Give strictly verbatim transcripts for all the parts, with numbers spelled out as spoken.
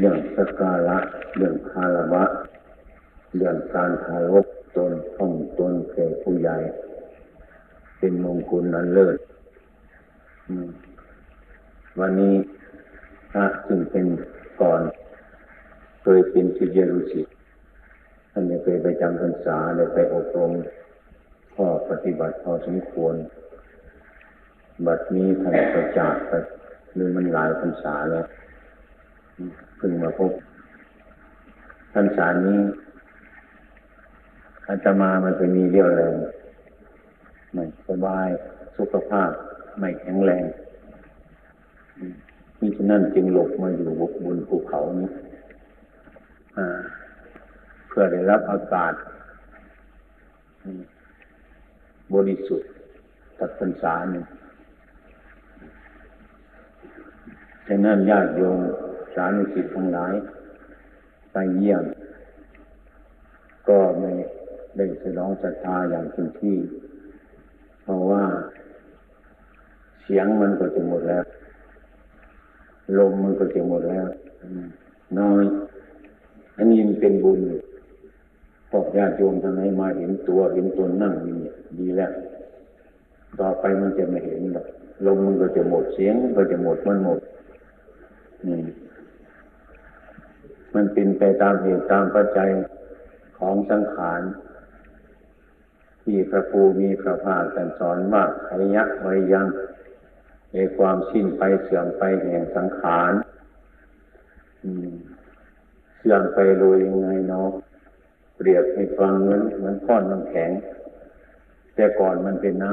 เรื่องสการะเรื่องคารวะเรื่องการเคารพตนท่องตนแก่ผู้ใหญ่เป็นมงคลอันเลิศวันนี้พระซึ่งเป็นก่อนเคยเป็นศิษยานุศิษย์ท่านเคยไปจำพรรษาได้ไปอบรมข้อปฏิบัติพอสมควรบัดนี้ท่านประจากไปหรือมันหลายพรรษาแล้วเพิ่งมาพบพรรษานี้อาตมามันจะมีเรี่ยวแรงไม่สบายสุขภาพไม่แข็งแรงมิฉะนั้นจึงหลบมาอยู่บนภูเขานี้เพื่อได้รับอากาศบริสุทธิ์ตัดพรรษาหนึ่งฉะนั้นญาติโยมสาธุชนทั้งหลายไปเยี่ยมก็ไม่ได้สนองศรัทธาอย่างเต็มที่เพราะว่าเสียงมันก็จะหมดแล้วลมมันก็จะหมดแล้วน้อยอันนี้มันเป็นบุญพวกญาติโยมทั้งหลายมาเห็นตัวเห็นตนนั่งนี่ดีแล้วต่อไปมันจะไม่เห็นหรอกลมมันก็จะหมดเสียงก็จะหมดมันหมดนี่มันเป็นไปตามเหตุตามปัจจัยของสังขารที่พระภูมิพระภาคท่านสอนว่าไขยะไวยังในความสิ้นไปเสื่อมไปแห่งสังขารเสื่อมไปโดยยังไงเนาะเปรียบให้ฟังเหมือนเหมือนก้อนน้ำแข็งแต่ก่อนมันเป็นน้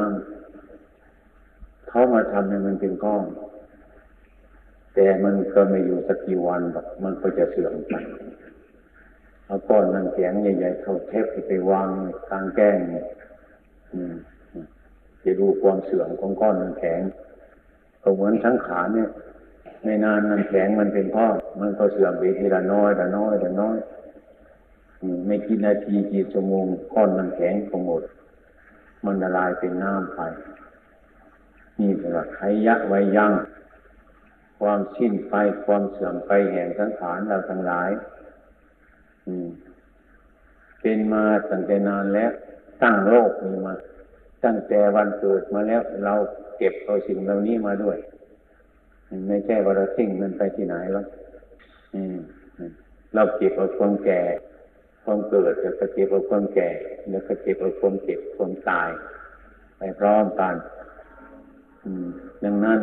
ำเขามาทำให้มันเป็นก้อนแต่มันก็ไม่อยู่สักกี่วันแบบมันก็จะเสื่อมไปเอาก้อนน้ำแข็งใหญ่ๆเขาเทปไปวางกลางแก้งเนี่ยจะดูความเสื่อมของก้อนน้ำแข็งก็เหมือนสังขารเนี่ยในนานน้ำแข็งมันเป็นก้อนมันก็เสื่อมไปทีละน้อยละน้อยละน้อยไม่กี่นาทีกี่ชั่วโมงก้อนน้ำแข็งก็หมดมันละลายเป็นน้ำไปนี่เป็นหลักไขยะไว้ยังความสิ้นไปความเสื่อมไปแห่งสังขารเราทั้งหลายเป็นมาตั้งแต่นานแล้วตั้งโลกนี้มาตั้งแต่วันเกิดมาแล้วเราเก็บเอาสิ่งเหล่านี้มาด้วยไม่ใช่ว่าเราทิ้งมันไปที่ไหนหรอกเราเก็บเอาความแก่ความเกิดแล้วก็เก็บเอาความแก่แล้วก็เก็บเอาความเจ็บความตายไปพร้อมกันดังนั้น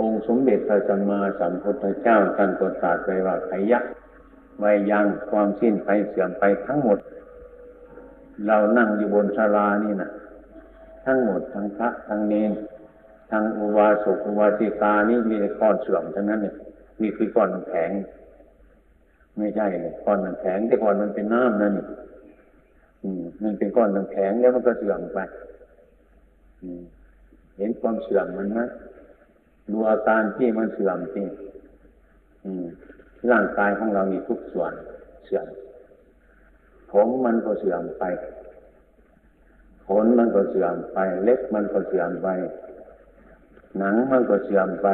องค์สมเด็จพระสัมมาสัมพุทธเจ้าท่านก็ตรัสไว้ว่าไขยะไว้ยังความสิ้นไปเสื่อมไปทั้งหมดเรานั่งอยู่บนศาลานี่นะทั้งหมดทั้งพระทั้งเนรทั้งอุบาสกอุบาสิกานี่มีแต่ก้อนเสื่อมทั้งนั้นเนี่ยนี่คือก้อนน้ำแข็งไม่ใช่เลยก้อนน้ำแข็งแต่ก่อนมันเป็นน้ำนั่นนี่มันเป็นก้อนน้ำแข็งแล้วมันก็เสื่อมไปเห็นความเสื่อมมันไหมดูอาการที่มันเสื่อมจริงร่างกายของเรามีทุกส่วนเสื่อมผมมันก็เสื่อมไปขนมันก็เสื่อมไปเล็บมันก็เสื่อมไปหนังมันก็เสื่อมไป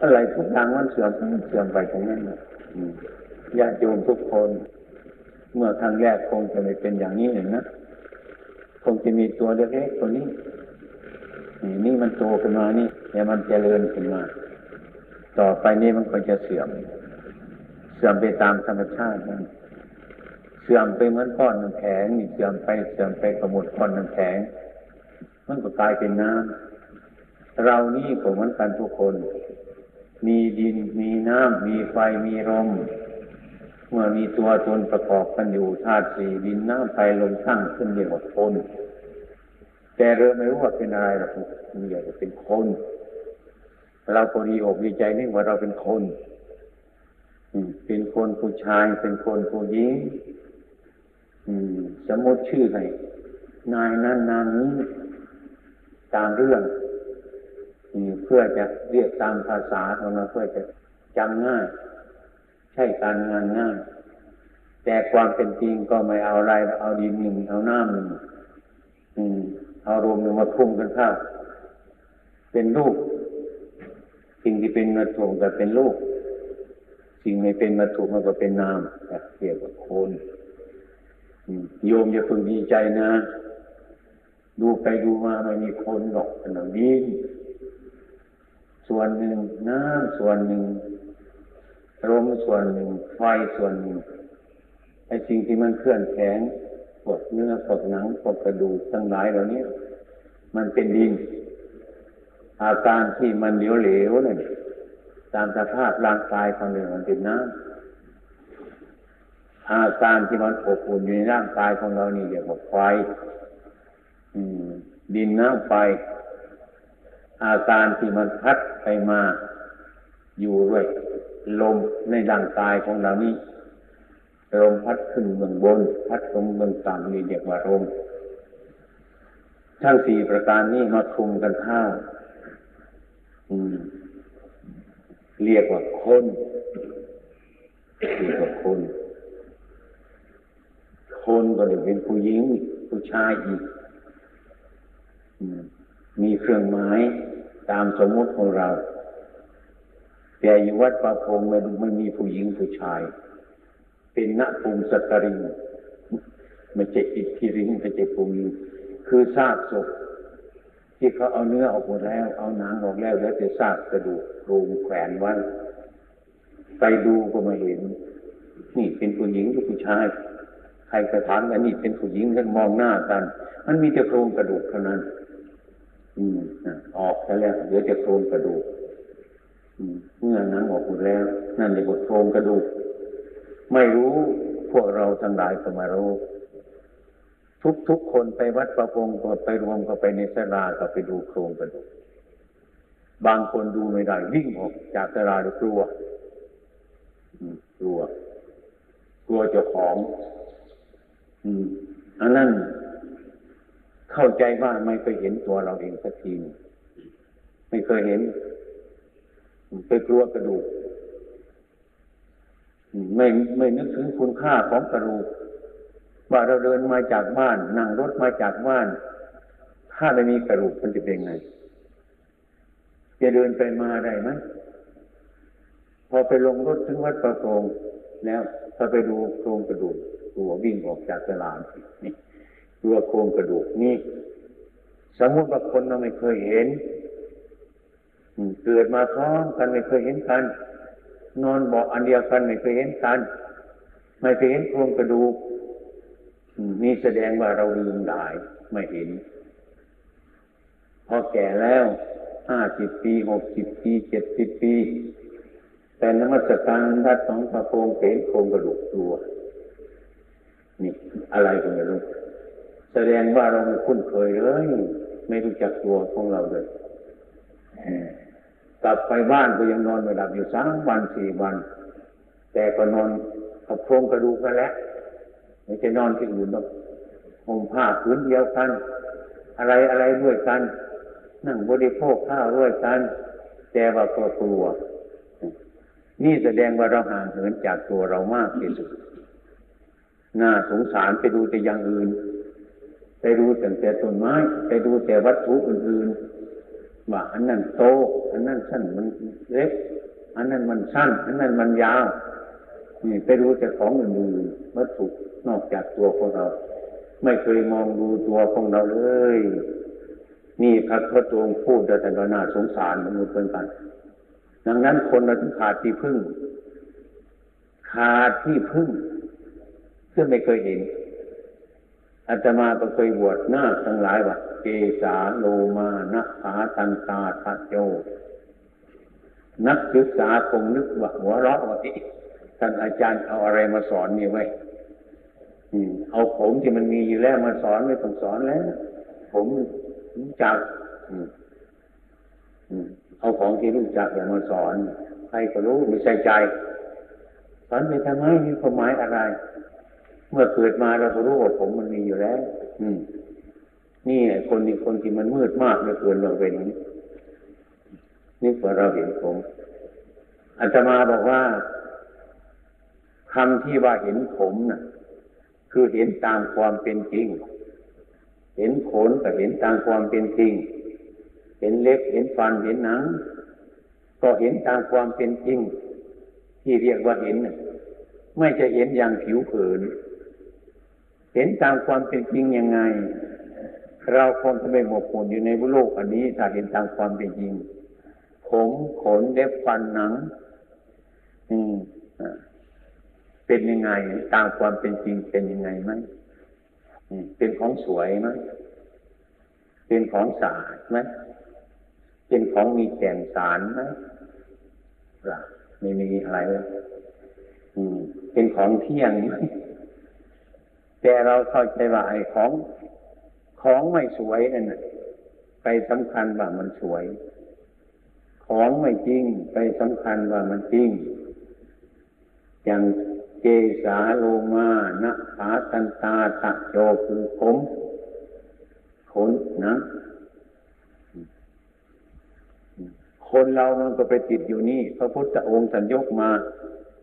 อะไรทุกอย่างมันเสื่อมเสื่อมไปทั้งนั้นญาติโยมทุกคนเมื่อครั้งแรกคงจะไม่เป็นอย่างนี้หนึ่งนะคงจะมีตัวเล็กๆตัวนี้นี่มันโตขึ้นมานี่เนี่ยมันเจริญขึ้นมาต่อไปนี้มันก็จะเสื่อมเสื่อมไปตามธรรมชาติมันเสื่อมไปเหมือนก้อนน้ำแข็งนี่เสื่อมไปเสื่อมไปกระหมดก้อนน้ำแข็งมันก็กลายเป็นน้ำเรานี่ก็เหมือนกันทุกคนมีดินมีน้ำมีไฟมีลมเมื่อมีตัวตนประกอบกันอยู่ธาตุสี่ดินน้ำไฟลมตั้งขึ้นเรียกว่าคนแต่เราไม่รู้ว่าเป็นอะไรหรอกมันอยากจะเป็นคนเราก็ดีอกดีใจนึกว่าเราเป็นคนเป็นคนผู้ชายเป็นคนผู้หญิงสมมติชื่อให้นายนั้นนางนี้ตามเรื่องเพื่อจะเรียกตามภาษาของเราเพื่อจะจำง่ายใช้การงานง่ายแต่ความเป็นจริงก็ไม่เอาอะไรเอาดินหนึ่งเอาน้ำหนึ่งเอารวมหนึ่งมาพุ่งกันข้าวเป็นรูปสิ่งที่เป็นมาถ่วงกันเป็นรูป สิ่งไม่เป็นวัตถุมันก็เป็นนามเรียกว่าคนโยมอย่าพึงดีใจนะดูไปดูมาไม่มีคนหรอกเป็นแบบนี้ส่วนหนึ่งน้ำส่วนหนึ่งลมส่วนหนึ่งไฟส่วนหนึ่งไอ้สิ่งที่มันเคลื่อนแข็งปวดเนื้อปวดหนังปวดกระดูกทั้งหลายเหล่านี้มันเป็นดินอาการที่มันเหลวๆเนี่ยตามสภาพร่างกายของเดิมมันเป็นน้ำอาการที่มันอบอุ่นอยู่ในร่างกายของเรานี่เรียกว่าไฟดินน้ำไฟอาการที่มันพัดไปมาอยู่ด้วยลมในร่างกายของเรานี้ลมพัดขึ้นเบื้องบนพัดลงเบื้องต่ำนี่เรียกว่าลมทั้งสี่ประการนี้มาคลุมกันเข้าเรียกว่าคนเรียกว่าคนคนก็เลยเป็นผู้หญิงผู้ชายอีกมีเครื่องหมายตามสมมติของเราแต่อยู่วัดป่าพงไม่ดูไม่มีผู้หญิงผู้ชายเป็นณภูมิสตริงไม่ใช่อิทธิริงไม่ใช่ภูมิคือซากศพที่เขาเอาเนื้อออกหมดแล้วเอาหนังออกแล้วแล้วแต่ซากกระดูกโครงแขวนไว้ไปดูก็ไม่เห็นนี่เป็นผู้หญิงหรือผู้ชายใครกระทำกันนี่เป็นผู้หญิงกันมองหน้ากันมันมีแต่โครงกระดูกเท่านั้นอืมออกไปแล้วเดี๋ยวจะโครงกระดูกเมื่อหนังออกหมดแล้วนั่นเรียกว่าโครงกระดูกไม่รู้พวกเราทั้งหลายก็มารู้ทุกๆคนไปวัดประพงศ์ก็ไปรวมก็ไปในศาลาก็ไปดูโครงกระดูกบางคนดูไม่ได้วิ่งออกจากศาลาด้วยกลัวกลัวกลัวเจ้าของอันนั้นเข้าใจว่าไม่เคยเห็นตัวเราเองสักทีไม่เคยเห็นไปกลัวกระดูกไม่ไม่นึกถึงคุณค่าของกระดูกว่าเราเดินมาจากบ้านนั่งรถมาจากบ้านถ้าไม่มีกระดูกมันจะเป็นไงจะเดินไปมาได้ไหมพอไปลงรถถึงวัดประโคงแล้วพอไปดูโครงกระดูกตัววิ่งออกจากตลาดนี่ตัวโครงกระดูกนี่สมมติว่าคนเราไม่เคยเห็นเกิดมาพร้อมกันไม่เคยเห็นกันนอนเบาะอันเดียวกันไม่เคยเห็นกันไม่เคยเห็นโครงกระดูกนี่แสดงว่าเราลืมหลายไม่เห็นพอแก่แล้วห้าสิบปีหกสิบปีเจ็ดสิบปีแต่นมัสการวัดหนองตะโพงเห็นโครงกระดูกตัวนี่อะไรกันเนี่ยลูกแสดงว่าเราไม่คุ้นเคยเลยไม่รู้จักตัวของเราเลยกลับไปบ้านก็ยังนอนไม่หลับอยู่สามวันสี่วันแต่ก็นอนกับโครงกระดูกนั่นแหละไม่ใช่นอนที่อื่นหรอกห่มผ้าผืนเดียวกันอะไรอะไรด้วยกันนั่งบริโภคข้าวด้วยกันแต่ว่าก็กลัวนี่แสดงว่าเราห่างเหินจากตัวเรามากที่สุดน่าสงสารไปดูแต่อย่างอื่นไปดูแต่ต้นไม้ไปดูแต่วัตถุอื่นว่าอันนั้นโตอันนั้นสั้นมันเล็กอันนั้นมันสั้นอันนั้นมันยาวนี่ไปรู้แต่ของอื่นๆวัตถุนอกจากตัวของเราไม่เคยมองดูตัวของเราเลยนี่พระพุทธองค์พูดแต่แต่น่าสงสารมนุษย์เป็นกันดังนั้นคนเราถึงขาดที่พึ่งขาดที่พึ่งซึ่งไม่เคยเห็นอาตมาก็เคยบวชหน้าทั้งหลายว่าเกสาโลมานักขาตันตาทะโจนักศึกษาคงนึกว่าหัวเราะว่าที่ท่านอาจารย์เอาอะไรมาสอนนี่ไว้เอาผมที่มันมีอยู่แล้วมาสอนไม่ต้องสอนแล้วผมรู้จักเอาของที่รู้จักอย่ามาสอนใครก็รู้ไม่ใช่ใจสอนไปทำไมมีความหมายอะไรเมื่อเกิดมาเราก็รู้ว่าผมมันมีอยู่แล้วนี่ไอ้คนนี่คนที่มันมืดมากเหลือเกินเราเป็นนี่พอเราเห็นผมอาตมาบอกว่าคำที่ว่าเห็นผมน่ะคือเห็นตามความเป็นจริงเห็นขนก็เห็นตามความเป็นจริงเห็นเล็บเห็นฟันเห็นหนังก็เห็นตามความเป็นจริง ที่เรียกว่าเห็นไม่จะเห็นอย่างผิวเผินเห็นตามความเป็นจริงยังไงเราคงจะไม่หมกมุ่นอยู่ในโลกอันนี้ถ้าเห็นตามความเป็นจริงผมขนเล็บฟันหนังอืมเป็นยังไงตามความเป็นจริงเป็นยังไงไหมเป็นของสวยไหมเป็นของสะอาดไหมเป็นของมีแก่นสารไหมล่ะไม่มีอะไรเลยเป็นของเที่ยงไหมแต่เราเข้าใจว่าไอ้ของของไม่สวยนั่นน่ะไปสำคัญว่ามันสวยของไม่จริงไปสำคัญว่ามันจริงอย่างเกสาโลมานะขาตันตาตะโจคือผมขนนะคนเรามันก็ไปติดอยู่นี่พระพุทธองค์ท่านยกมา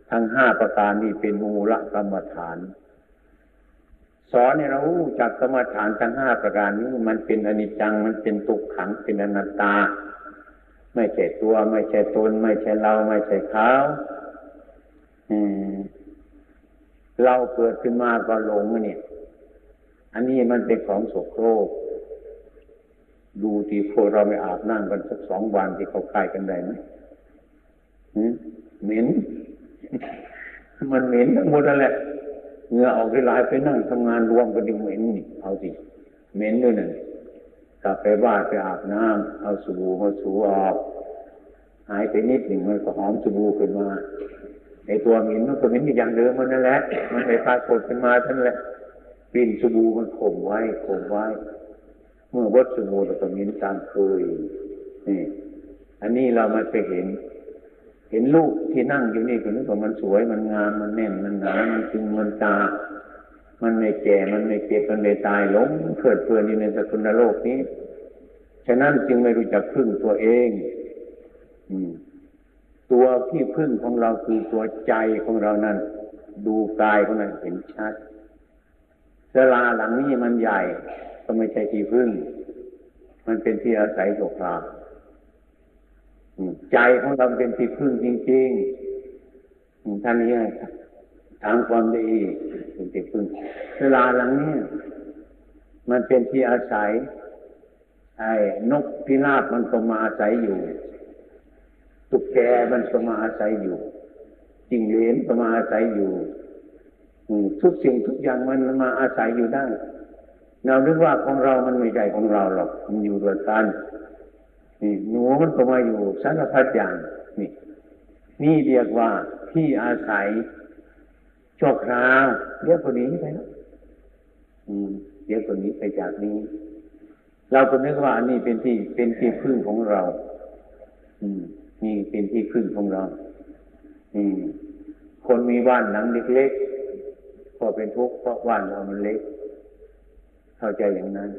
ทั้งห้าประการนี่เป็นมูลกรรมฐานสอนให้เรารู้จักกรรมฐานทั้งห้าประการนี้มันเป็นอนิจจังมันเป็นทุกขังเป็นอนัตตาไม่ใช่ตัวไม่ใช่ตนไม่ใช่เราไม่ใช่เขาเราเกิดขึ้นมาก็หลงเนี่ยอันนี้มันเป็นของโสโครกดูที่พวกเราไม่อาบน้ำกันสักสองวันที่เขาคายกันได้ไหมเหม็น มันเหม็นทั้งหมดนั่นแหละเหงื่อออกที่ลายไปนั่งทำงานรวมกันดิเหม็นนี่เอาสิเหม็นด้วยนั่นกลับไปบ้านไปอาบน้ำเอาสบู่เอาสูออกหายไปนิดหนึ่งมันก็หอมสบู่ขึ้นมาไอตัวเหม็นมันก็เหม็นอย่างเดิมมันนั่นแหละมันไปปรากฏขึ้นมาท่านแหละปิ่นสบู่มันข่มไว้ข่มไว้เมื่อวัดสบู่เราก็เหม็นตามเคยนี่อันนี้เรามันไปเห็นเห็นลูกที่นั่งอยู่นี่ก็นึกว่ามันสวยมันงามมันแน่นมันหนามันจึงมันตามันไม่แก่มันไม่เจ็บมันไม่ตายหลงเกิดเพื่อนอยู่ในสกุลโลกนี้ฉะนั้นจึงไม่รู้จักพึ่งตัวเองตัวที่พึ่งของเราคือตัวใจของเรานั่นดูกายของเราเห็นชัดศาลาหลังนี้มันใหญ่ก็ไม่ใช่ที่พึ่งมันเป็นที่อาศัยชั่วคราวใจของเราเป็นที่พึ่งจริงๆท่านนี้ถามความดีเป็นที่พึ่งศาลาหลังนี้มันเป็นที่อาศัยไอ้นกพิราบมันก็มาอาศัยอยู่ตุ๊กแกมันก็มาอาศัยอยู่จิ้งเหลนก็มาอาศัยอยู่ทุกสิ่งทุกอย่างมันมาอาศัยอยู่ได้เราคิดว่าของเรามันไม่ใช่ของเราหรอกมันอยู่ด้วยกันนี่หนูมันก็มาอยู่สารพัดอย่างนี่นี่เรียกว่าที่อาศัยชั่วคราวเรียกคนนี้ไปนะเรียกคนนี้ไปจากนี้เราก็นึกว่าอันนี้เป็นที่เป็นที่พึ่งของเราอืมนี่เป็นที่พึ่งของเราอืมคนมีบ้านหลังเล็กๆก็เป็นทุกข์เพราะบ้านเรามันเล็กเข้าใจอย่างนั้น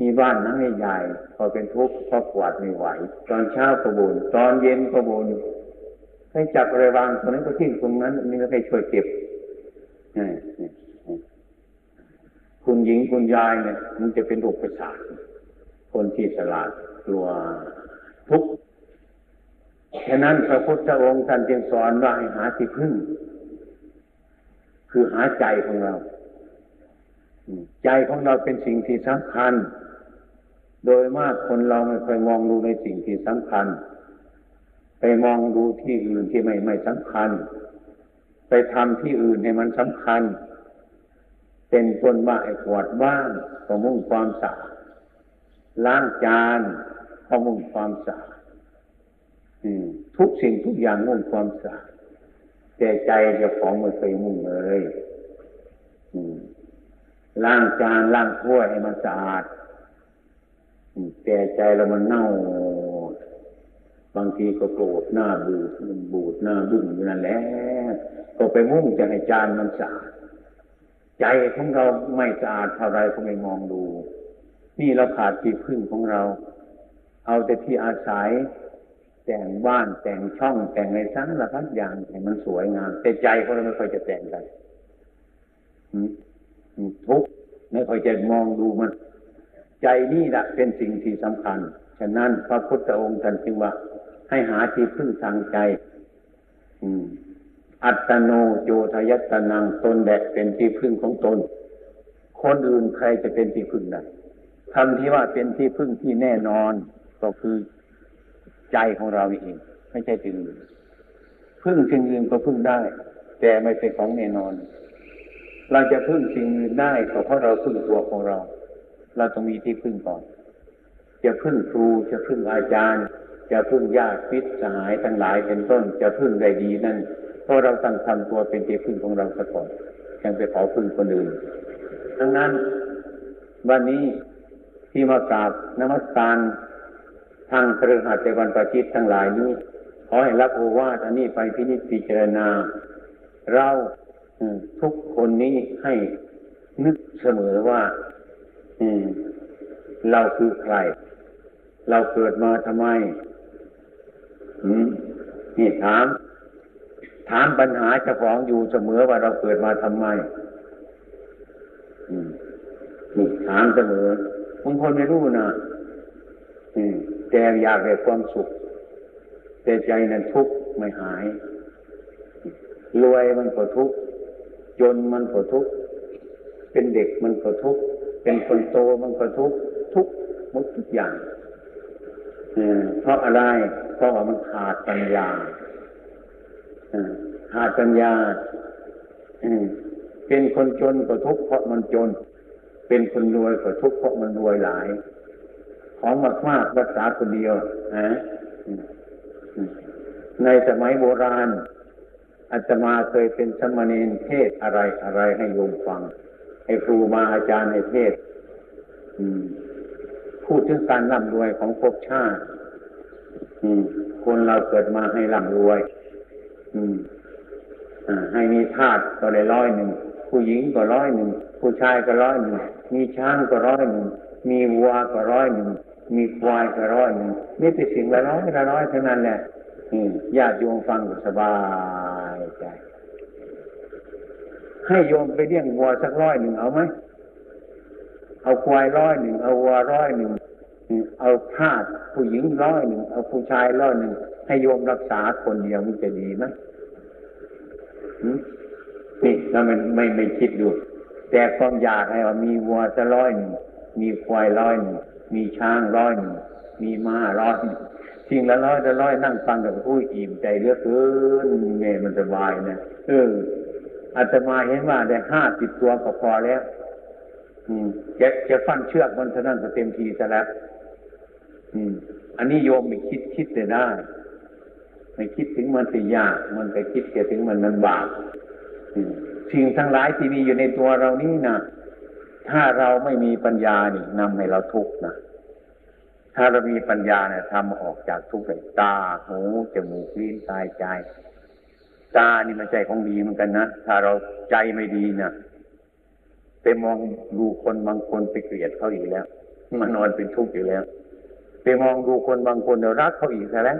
มีบ้านหลังใหญ่ๆก็เป็นทุกข์เพราะกวาดไม่ไหวตอนเช้าก็บ่นตอนเย็นก็บ่นให้จับอะไรวางตรงนั้นก็ทิ้งตรงนั้นนี่ก็ให้ช่วยเก็บคุณหญิงคุณยายเนี่ยมันจะเป็นโรคประสาทคนที่ฉลาดกลัวทุกข์ฉะนั้นพระพุทธองค์ท่านจึงสอนว่าให้หาที่พึ่งคือหาใจของเราใจของเราเป็นสิ่งที่สำคัญโดยมากคนเราไม่เคยมองดูในสิ่งที่สำคัญไปมองดูที่อื่นที่ไม่ไม่สำคัญไปทำที่อื่นให้มันสำคัญเป็นต้นว่าไอ้กวาดบ้านก็มุ่งความสะอาดล้างจานก็มุ่งความสะอาดทุกสิ่งทุกอย่างมุ่งความสะอาดแต่ใจเจ้าของไม่เคยมุ่งเลยล้างจานล้างถ้วยให้มันสะอาดแต่ใจเรามันเน่าบางทีก็โกรธหน้าบูดมันบูดหน้าบึ้งอยู่นั่นแหละก็ไปมุ่งจะให้จานมันสะอาดใจของเราไม่สะอาดเท่าไรก็ไม่มองดูนี่เราขาดที่พึ่งของเราเอาแต่ที่อาศัยแต่งบ้านแต่งช่องแต่งอะไรทั้งหลายอย่างให้มันสวยงามแต่ใจของเราไม่ค่อยจะแต่งกันทุกข์ไม่ค่อยจะมองดูมันใจนี่แหละเป็นสิ่งที่สำคัญฉะนั้นพระพุทธองค์ท่านจึงว่าให้หาที่พึ่งทางใจ อัตโนโยทยัตตนังตนแหละเป็นที่พึ่งของตนคนอื่นใครจะเป็นที่พึ่งได้คำที่ว่าเป็นที่พึ่งที่แน่นอนก็คือใจของเราเองไม่ใช่สิ่งอื่นพึ่งสิ่งอื่นก็พึ่งได้แต่ไม่เป็นของแน่นอนเราจะพึ่งสิ่งอื่นได้ก็เพราะเราพึ่งตัวของเราเราต้องมีที่พึ่งก่อนจะพึ่งครูจะพึ่งอาจารย์จะพึ่งญาติมิตรสหายทั้งหลายเป็นต้นจะพึ่งได้ดีนั่นเพราะเราตั้งทำตัวเป็นที่พึ่งของเราซะก่อนยังไปขอพึ่งคนอื่นดังนั้นวันนี้ที่มากราบนมัสการทางเครือข่ายวันประจิตทั้งหลายนี้ขอให้รับโอวาทอันนี้ไปพินิจพิจารณาเราทุกคนนี้ให้นึกเสมอว่าเราคือใครเราเกิดมาทำไมนี่ถามถามปัญหาเจ้าของอยู่เสมอว่าเราเกิดมาทำไมนี่ถามเสมอบางคนไม่รู้นะแต่อยากได้ความสุขแต่ใจนั้นทุกข์ไม่หายรวยมันก็ทุกข์จนมันก็ทุกข์เป็นเด็กมันก็ทุกข์เป็นคนโตมันก็ทุกข์ทุกข์หมดทุกอย่างเพราะอะไรเพราะว่ามันขาดปัญญาขาดปัญญาเป็นคนจนก็ทุกข์เพราะมันจนเป็นคนรวยก็ทุกข์เพราะมันรวยหลายของมากมากรักษาคนเดียวนะในสมัยโบราณอาตมาเคยเป็นสมณีเทศอะไรอะไรให้โยมฟังให้ครูมาอาจารย์ให้เทศพูดถึงการร่ำรวยของภพชาติคนเราเกิดมาให้ร่ำรวยให้มีทาสก็ได้ร้อยหนึ่งผู้หญิงก็ร้อยหนึ่งผู้ชายก็ร้อยหนึ่งมีช้างก็ร้อยหนึ่งมีวัวก็ร้อยหนึ่งมีควายก็ร้อยหนึ่งนี่เป็นสิ่งละร้อยละร้อยเท่านั้นแหละญาติโยมฟังก็สบายใจให้โยมไปเลี้ยงวัวสักร้อยหนึ่งเอาไหมเอาควายร้อยหนึ่งเอาวัวร้อยหนึ่งเอาทาสผู้หญิงร้อยหนึ่งเอาผู้ชายร้อยหนึ่งให้โยมรักษาคนเดียวมันจะดีไหมนี่เราไม่ไม่ไม่คิดดูแต่ความอยากให้ว่ามีวัวสักร้อยหนึ่งมีควายร้อยหนึ่งมีช้างร้อยหนึ่งมีม้าร้อยหนึ่งสิ่งละร้อยละร้อยนั่งฟังกับผู้อิ่มใจเหลือเกินเนี่ยมันสบายนะเอออาตมาเห็นว่าได้ห้าสิบตัวก็พอแล้วอืมจะจะฟันเชือกมันเท่านั้นก็เต็มทีซะแล้วอืมอันนี้โยมไม่คิดคิดแต่ได้ไม่คิดถึงมันสิยากมันไปคิดแต่ถึงมันมันบาปสิ่งทั้งหลายที่มีอยู่ในตัวเรานี่นะถ้าเราไม่มีปัญญานี่นำให้เราทุกข์นะถ้าเรามีปัญญาเนี่ยทำออกจากทุกข์ได้ตาหูจมูกลิ้นกายใจตานี่มันใจของดีเหมือนกันนะถ้าเราใจไม่ดีนะไปมองดูคนบางคนไปเกลียดเขาอีกแล้วมันนอนเป็นทุกข์อยู่แล้วไปมองดูคนบางคนเดี๋ยวรักเขาอีกซะแล้ว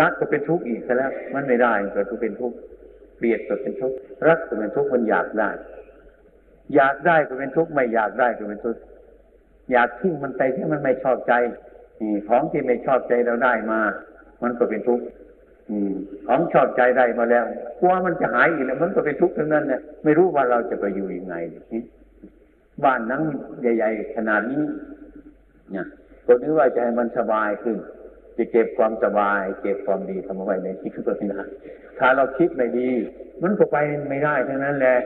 รักก็เป็นทุกข์อีกซะแล้วมันไม่ได้ก็จะเป็นทุกข์เกลียดก็เป็นทุกข์รักก็เป็นทุกข์มันอยากได้อยากได้ก็เป็นทุกข์ไม่อยากได้ก็เป็นทุกข์อยากทิ้งมันไปที่มันไม่ชอบใจของที่ไม่ชอบใจเราได้มามันก็เป็นทุกข์ของชอบใจได้มาแล้วกลัวมันจะหายอีกแล้วมันก็เป็นทุกข์ทั้งนั้นเนี่ยไม่รู้ว่าเราจะไปอยู่ยังไงบ้านนั่งใหญ่ๆขนาดนี้เนี่ยก็นึกว่าจะให้มันสบายขึ้นจะเก็บความสบายเก็บความดีทำเอาไว้ในที่คือตัวนั้นถ้าเราคิดไม่ดีมันก็ไปไม่ได้ทั้งนั้นแหละ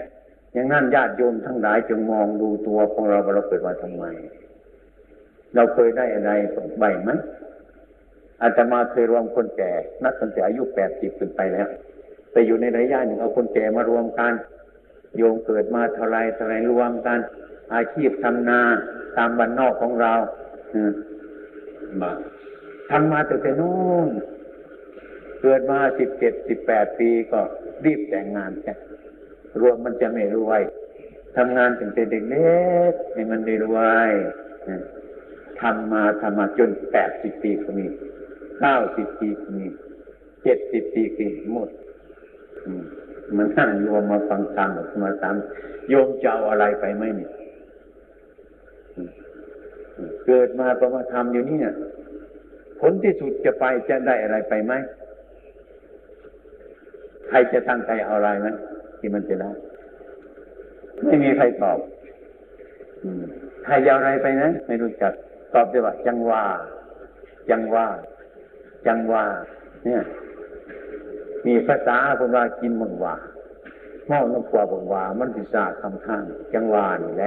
อย่างนั้นญาติโยมทั้งหลายจงมองดูตัวของเราว่าเราเกิดมาทำไมเราเคยได้อะไรใบไหมอาตมาเคยรวมคนแก่นับตั้งแต่อายุแปดสิบขึ้นไปแล้วแต่อยู่ในระยะหนึ่งเอาคนแก่มารวมกันโยมเกิดมาเท่าไรเท่าไรรวมกันอาชีพทำนาตามบ้านนอกของเราทำมาตั้งแต่นู้นเกิดมาสิบเจ็ดสิบแปดปีก็รีบแต่งงานใช่รวมมันจะไม่รวยทำงานถึงเป็นเด็กเล็กให้มันได้รวยทำมาทำมาจนแปดสิบปีก็มีเก้าสิบปีก็มีเจ็ดสิบปีก็หมดมันนั่งรวมมาฟังธรรมมาตามโยมจะเอาอะไรไปไหมเนี่ยเกิดมาประมาทำอยู่นี่เนี่ยผลที่สุดจะไปจะได้อะไรไปไหม ใครจะตั้งใจเอาอะไรไหมที่มันจะได้ไม่มีใครตอบใครจะเอาอะไรไปนะไม่รู้จักตอบได้ว่าจังว่าจังว่าจังว่าเนี่ยมีภาษาคนว่ากินมังว่าเมาน้ำกว่าบังว่ามันศีรษะคำข้างจังหวานแล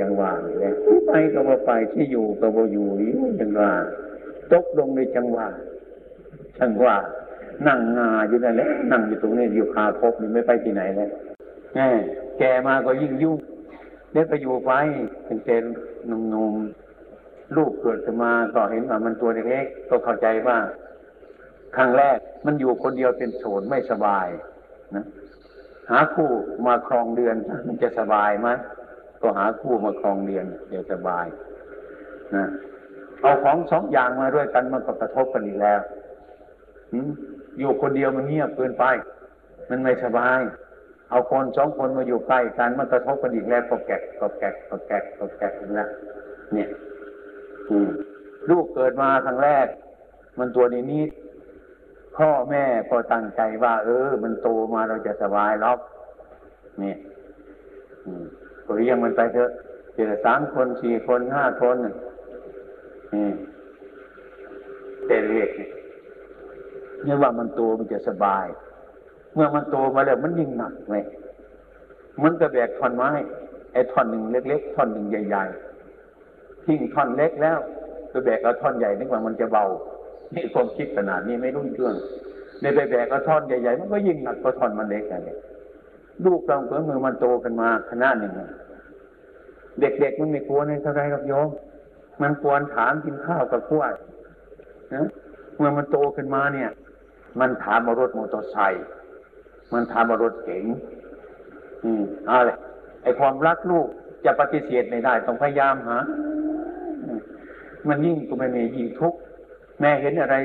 จังหวานแลไปก็ว่าไปที่อยู่ก็ว่าอยู่จังหวานตกลงในจังหวานจังหวานนั่งงาอยู่นั่นแหละนั่งอยู่ตรงนี้อยู่คาคบนี่ไม่ไปที่ไหนเลยแหมแกมาก็ยิ่งยุ่งได้ไปอยู่ไปเป็นเจนนมๆลูกเกิดขึ้นมาก็เห็นว่ามันตัวเล็กๆก็เข้าใจว่าครั้งแรกมันอยู่คนเดียวเป็นโสดไม่สบายนะหาคู่มาครองเดือนมันจะสบายไหมก็หาคู่มาครองเดือนเดี๋ยวสบายนะเอาของสองอย่างมาด้วยกันมันก็กระทบกันอีกแล้วอยู่คนเดียวมันเงียบเกินไปมันไม่สบายเอาคนสองคนมาอยู่ใกล้กันมันกระทบกันอีกแล้วก็แกะก็แกะก็แกะก็แกะอีกแล้วเนี่ยลูกเกิดมาครั้งแรกมันตัวนี้นี้พ่อแม่ก็ตั้งใจว่าเออมันโตมาเราจะสบายหรอกนี่ก็เลี้ยงมันไปเถอะเจอสามคนสี่คนห้าคนนี่เต็มเรียกเนี่ยว่ามันโตมันจะสบายเมื่อมันโตมาแล้วมันยิ่งหนักเลยมันก็แบกท่อนไม้ไอ้ท่อนหนึ่งเล็กๆท่อนหนึ่งใหญ่ๆทิ้งท่อนเล็กแล้วก็แบกเอาท่อนใหญ่นึกว่ามันจะเบานี่ความคิดขนาดนี้ไม่รุ่นเครื่องในไปแบกกระท่อนใหญ่ๆมันก็ยิ่งหนักกระท่อนมันเล็กกันเนี่ยลูกเราเกิดมือมันโตกันมาขนาดหนึ่งเด็กๆมันไม่กลัวในเท่าไรกับโยมมันควรถามกินข้าวกับกล้วยนะเมื่อมันโตขึ้นมาเนี่ยมันถามรถมอเตอร์ไซค์มันถามรถเก๋งอืมอะไรไอความรักลูกจะปฏิเสธไม่ได้ต้องพยายามหามันยิ่งก็ไม่มียิ่งทุกข์แม่เห็นอะไร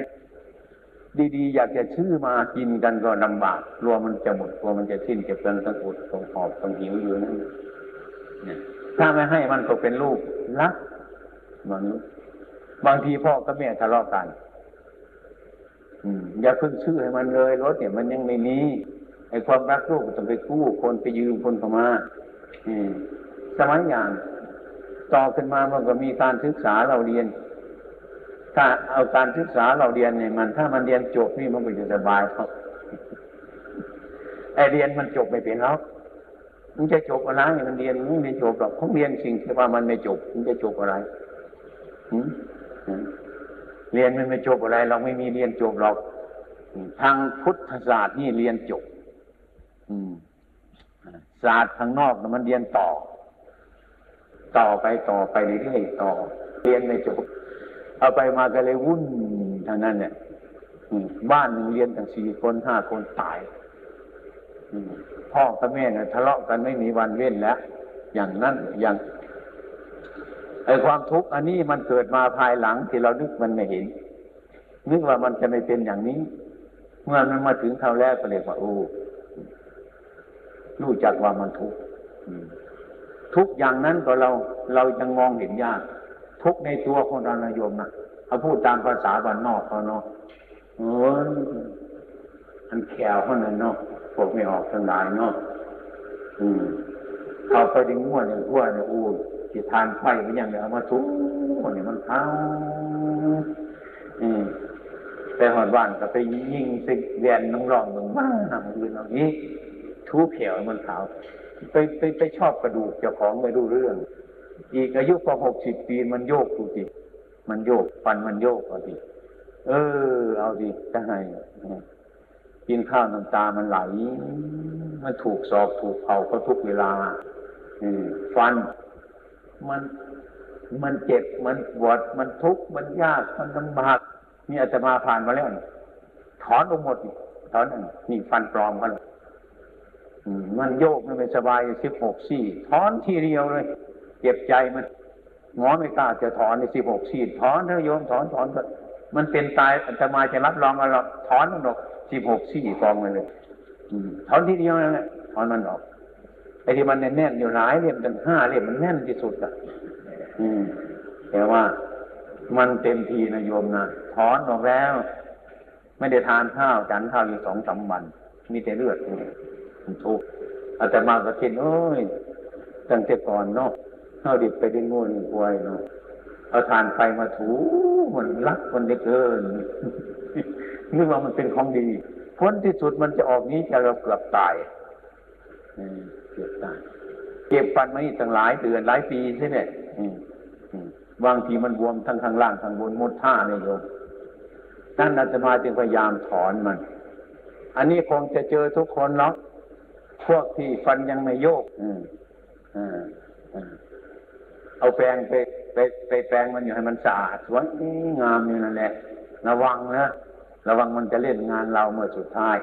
ดีๆอยากจะชื่อมากินกันก็ลำบากกลัวมันจะหมดกลัวมันจะสิ้นเก็บเงินต้องอดต้องหอบต้องหิวอยู่นั่นเนี่ยถ้าไม่ให้มันก็เป็นลูกรักมนุษย์บางทีพ่อกับแม่ทะเลาะกันอย่าเพิ่งชื่อให้มันเลยรถเนี่ยมันยังไม่มีไอ้ความรักลูกต้องไปกู้คนไปยืมคนเข้ามาสมัยอย่างต่อขึ้นมามันก็มีการศึกษาเราเรียนถ้าเอาการศึกษาเราเรียนเนี่ยมันถ้ามันเรียนจบนี่มันก็จะสบายครับไอเรียนมันจบไม่เป็นหรอกมันจะจบอะไรมันเรียนมันไม่จบหรอกเขาเรียนสิ่งที่ว่ามันไม่จบมันจะจบอะไรเรียนมันไม่จบอะไรเราไม่มีเรียนจบหรอกทางพุทธศาสตร์นี่เรียนจบศาสตร์ทางนอกมันเรียนต่อต่อไปต่อไปเรื่อยๆต่อเรียนไม่จบเอาไปมาก็เลยวุ่นทางนั้นเนี่ยบ้านหนึ่งเรียนตั้งสี่คนห้าคนตายพ่อกับแม่เนี่ยทะเลาะกันไม่มีวันเว้นแล้วอย่างนั้นอย่างไอ้ความทุกข์อันนี้มันเกิดมาภายหลังที่เรานึกมันไม่เห็นนึกว่ามันจะไม่เป็นอย่างนี้เมื่อมันมาถึงคราวแรกก็เลยว่าโอ้รู้จักว่ามันทุกข์ทุกอย่างนั้นก็เราเรายังมองเห็นยากทุกในตัวของเรานะโยมนะเอาพูดตามภาษาบ้านนอกเขาเนาะเอออันแขวเขาเนี่ยเนาะพวกไม่ออกทั้งหลายเนาะอืมเอาไปดึงม้วนอย่างทั่วเนี่ยอู้จิตทานไฟมันยังเดี๋ยวเอามาทุกคนเนี่ยมันเท้าอืมไปหอดบ้านก็ไปยิงสิแวนน้องรองมึงมากหนังอื่นเอางี้ทุกแขวมันเท้าไปไปไปชอบกระดูกเจ้าของไม่รู้เรื่องอีกอายุก็หกสิบปีมันโยกดูสิมันโยกฟันมันโยกเอาดิเออเอาดิจะให้กินข้าวน้ำตามันไหลมันถูกสอบถูกเผาก็ทุกเวลาฟันมันมันเจ็บมันปวดมันทุกข์มันยากมันลำบากนี่อาตมาผ่านมาแล้วถอนออกหมดถอนนี่ฟันปลอมกันมันโยกมันไม่สบายสิบหกซี่ถอนทีเดียวเลยเจ็บใจมันหมอไม่กล้าจะถอนในสิบหกซี่ถอนเถอะโยมถอนถอนก็มันเป็นตายอาตมาจะรับรองว่าเราถอนมันออกสิบหกซี่กองมันเลยถอนทีเดียวนั่นแหละถอนมันออกไอ้ที่มันแน่นอยู่หลายเล่มตั้งห้าเล่มมันแน่นที่สุดอ่ะแต่ว่ามันเต็มทีนะโยมนะถอนออกแล้วไม่ได้ทานข้าวฉันข้าวอยู่สองสามวัน มีแต่เลือดมันทุกข์อาตมาก็คิดโอ้ยตั้งแต่ก่อนเนาะเอาดิบไปดิ้นงูนี่ควายเนาะเอาทานไฟมาถูมันรักมันได้เกินนึกว่ามันเป็นของดีผลที่สุดมันจะออกนี้จะเราเกือบตายเกือบตายเก็บฟันมานี่ตั้งหลายเดือนหลายปีใช่ไหมบางทีมันบวมทั้งข้างล่างทั้งบนมดท่าเนี่ยโยมนั่นอาตมาจึงพยายามถอนมันอันนี้คงจะเจอทุกคนเนาะพวกที่ฟันยังไม่โยกเอาแปรงไปไปไปแปรงมันอยู่ให้มันสะอาดสวยงามนี่นั่นแหละระวังนะระวังมันจะเล่นงานเราเมื่อสุดท้าย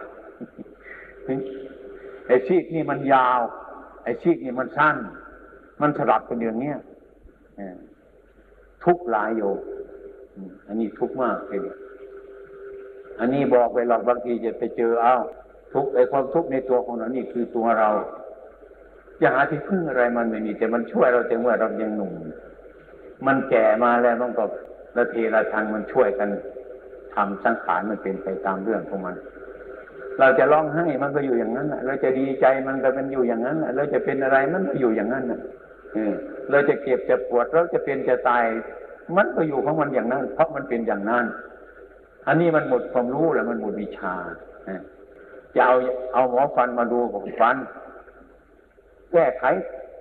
ไอ้ชีกนี่มันยาวไอ้ชีกนี่มันสั้นมันสลับกันอย่างเนี้ยทุกหลายโยมอันนี้ทุกมากเลยอันนี้บอกไปหรอกบางทีจะไปเจอเอ้าทุกไอ้ความทุกในตัวของเรานี่คือตัวเราจะหาที่พึ่งอะไรมันไม่มีแต่มันช่วยเราแต่เมื่อเรายังหนุ่มมันแก่มาแล้วต้องกับละทีละทางมันช่วยกันทำสังขารมันเป็นไปตามเรื่องของมันเราจะร้องไห้มันก็อยู่อย่างนั้นเราจะดีใจมันก็เป็นอยู่อย่างนั้นเราจะเป็นอะไรมันก็อยู่อย่างนั้นเราจะเก็บจะปวดเราจะเป็นจะตายมันก็อยู่ของมันอย่างนั้นเพราะมันเป็นอย่างนั้นอันนี้มันหมดความรู้แล้วมันหมดวิชาจะเอาเอาหมอฟันมาดูของฟันแก้ไข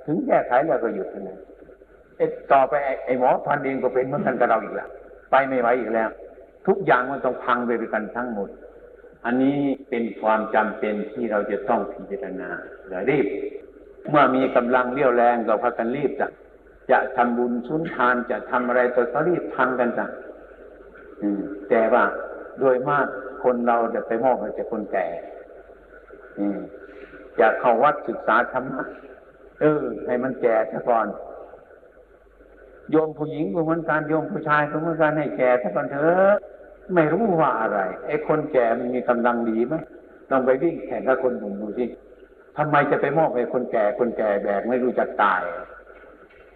ถึงแก้ไขแล้วก็หยุดเลยต่อไปไอ้หมอฟันเองก็เป็นเหมือนกันกับเราอีกแล้วไปไม่ไหวอีกแล้วทุกอย่างมันต้องพังไปด้วยกันทั้งหมดอันนี้เป็นความจำเป็นที่เราจะต้องพิจารณาอย่ารีบเมื่อมีกำลังเรี่ยวแรงเราพากันรีบจ้ะจะทำบุญสุนทานจะทำอะไรตัวก็รีบทำกันจ้ะแต่ว่าโดยมากคนเราจะไปมอบให้แต่คนแก่อยากเข้าวัดศึกษาธรรมะเออให้มันแก่ซะก่อนโยมผู้หญิงก็เหมือนกันโยมผู้ชายก็เหมือนกันให้แก่ซะก่อนเถอะไม่รู้ว่าอะไรไอ้คนแก่มันมีกำลังดีไหมลองไปวิ่งแข่งกับคนหนุ่มดูสิทำไมจะไปมอบให้คนแก่คนแก่แบกไม่รู้จักตาย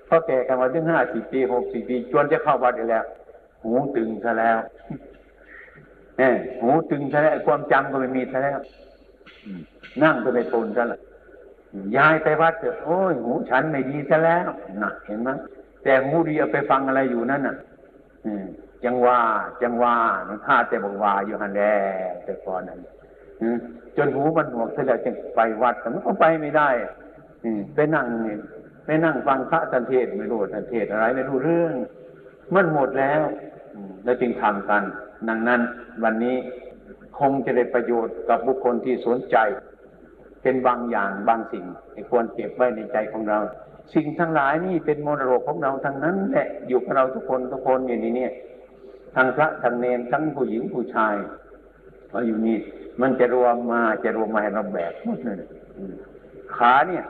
เพราะแก่กันมาถึงห้าสิบปีหกสิบปีจนจะเข้าวัดอีกแล้วหูตึงซะแล้วเออหูตึงซะแล้วความจำก็ไม่มีซะแล้วนั่งก็ไม่ทนซะแล้วย้ายไปวัดเถอะโอ้ยหูฉันไม่ดีซะแล้วน่ะเห็นไหมแต่หูดีเอาไปฟังอะไรอยู่นั่นน่ะจังว่าจังว่ามันฆ่าแต่บอกว่าอยู่หันแดงแต่ก่อนนั้นจนหูมันหนวกซะแล้วจึงไปวัดแต่มันก็ไปไม่ได้ไปนั่งไปนั่งฟังพระท่านเทศไม่รู้ท่านเทศอะไรไม่รู้เรื่องมันหมดแล้วแล้วจึงทำกันดังนั้นวันนี้คงจะได้ประโยชน์กับบุคคลที่สนใจเป็นบางอย่างบางสิ่งที่ควรเก็บไว้ในใจของเราสิ่งทั้งหลายนี่เป็นมรดกของเราทั้งนั้นแหละอยู่กับเราทุกคนทุกคนอยู่นี่เนี่ยทั้งพระทั้งเนรทั้งผู้หญิงผู้ชายก็อยู่นี่มันจะรวมมาจะรวมมาให้เราแบกหมดเลยขาเนี่ย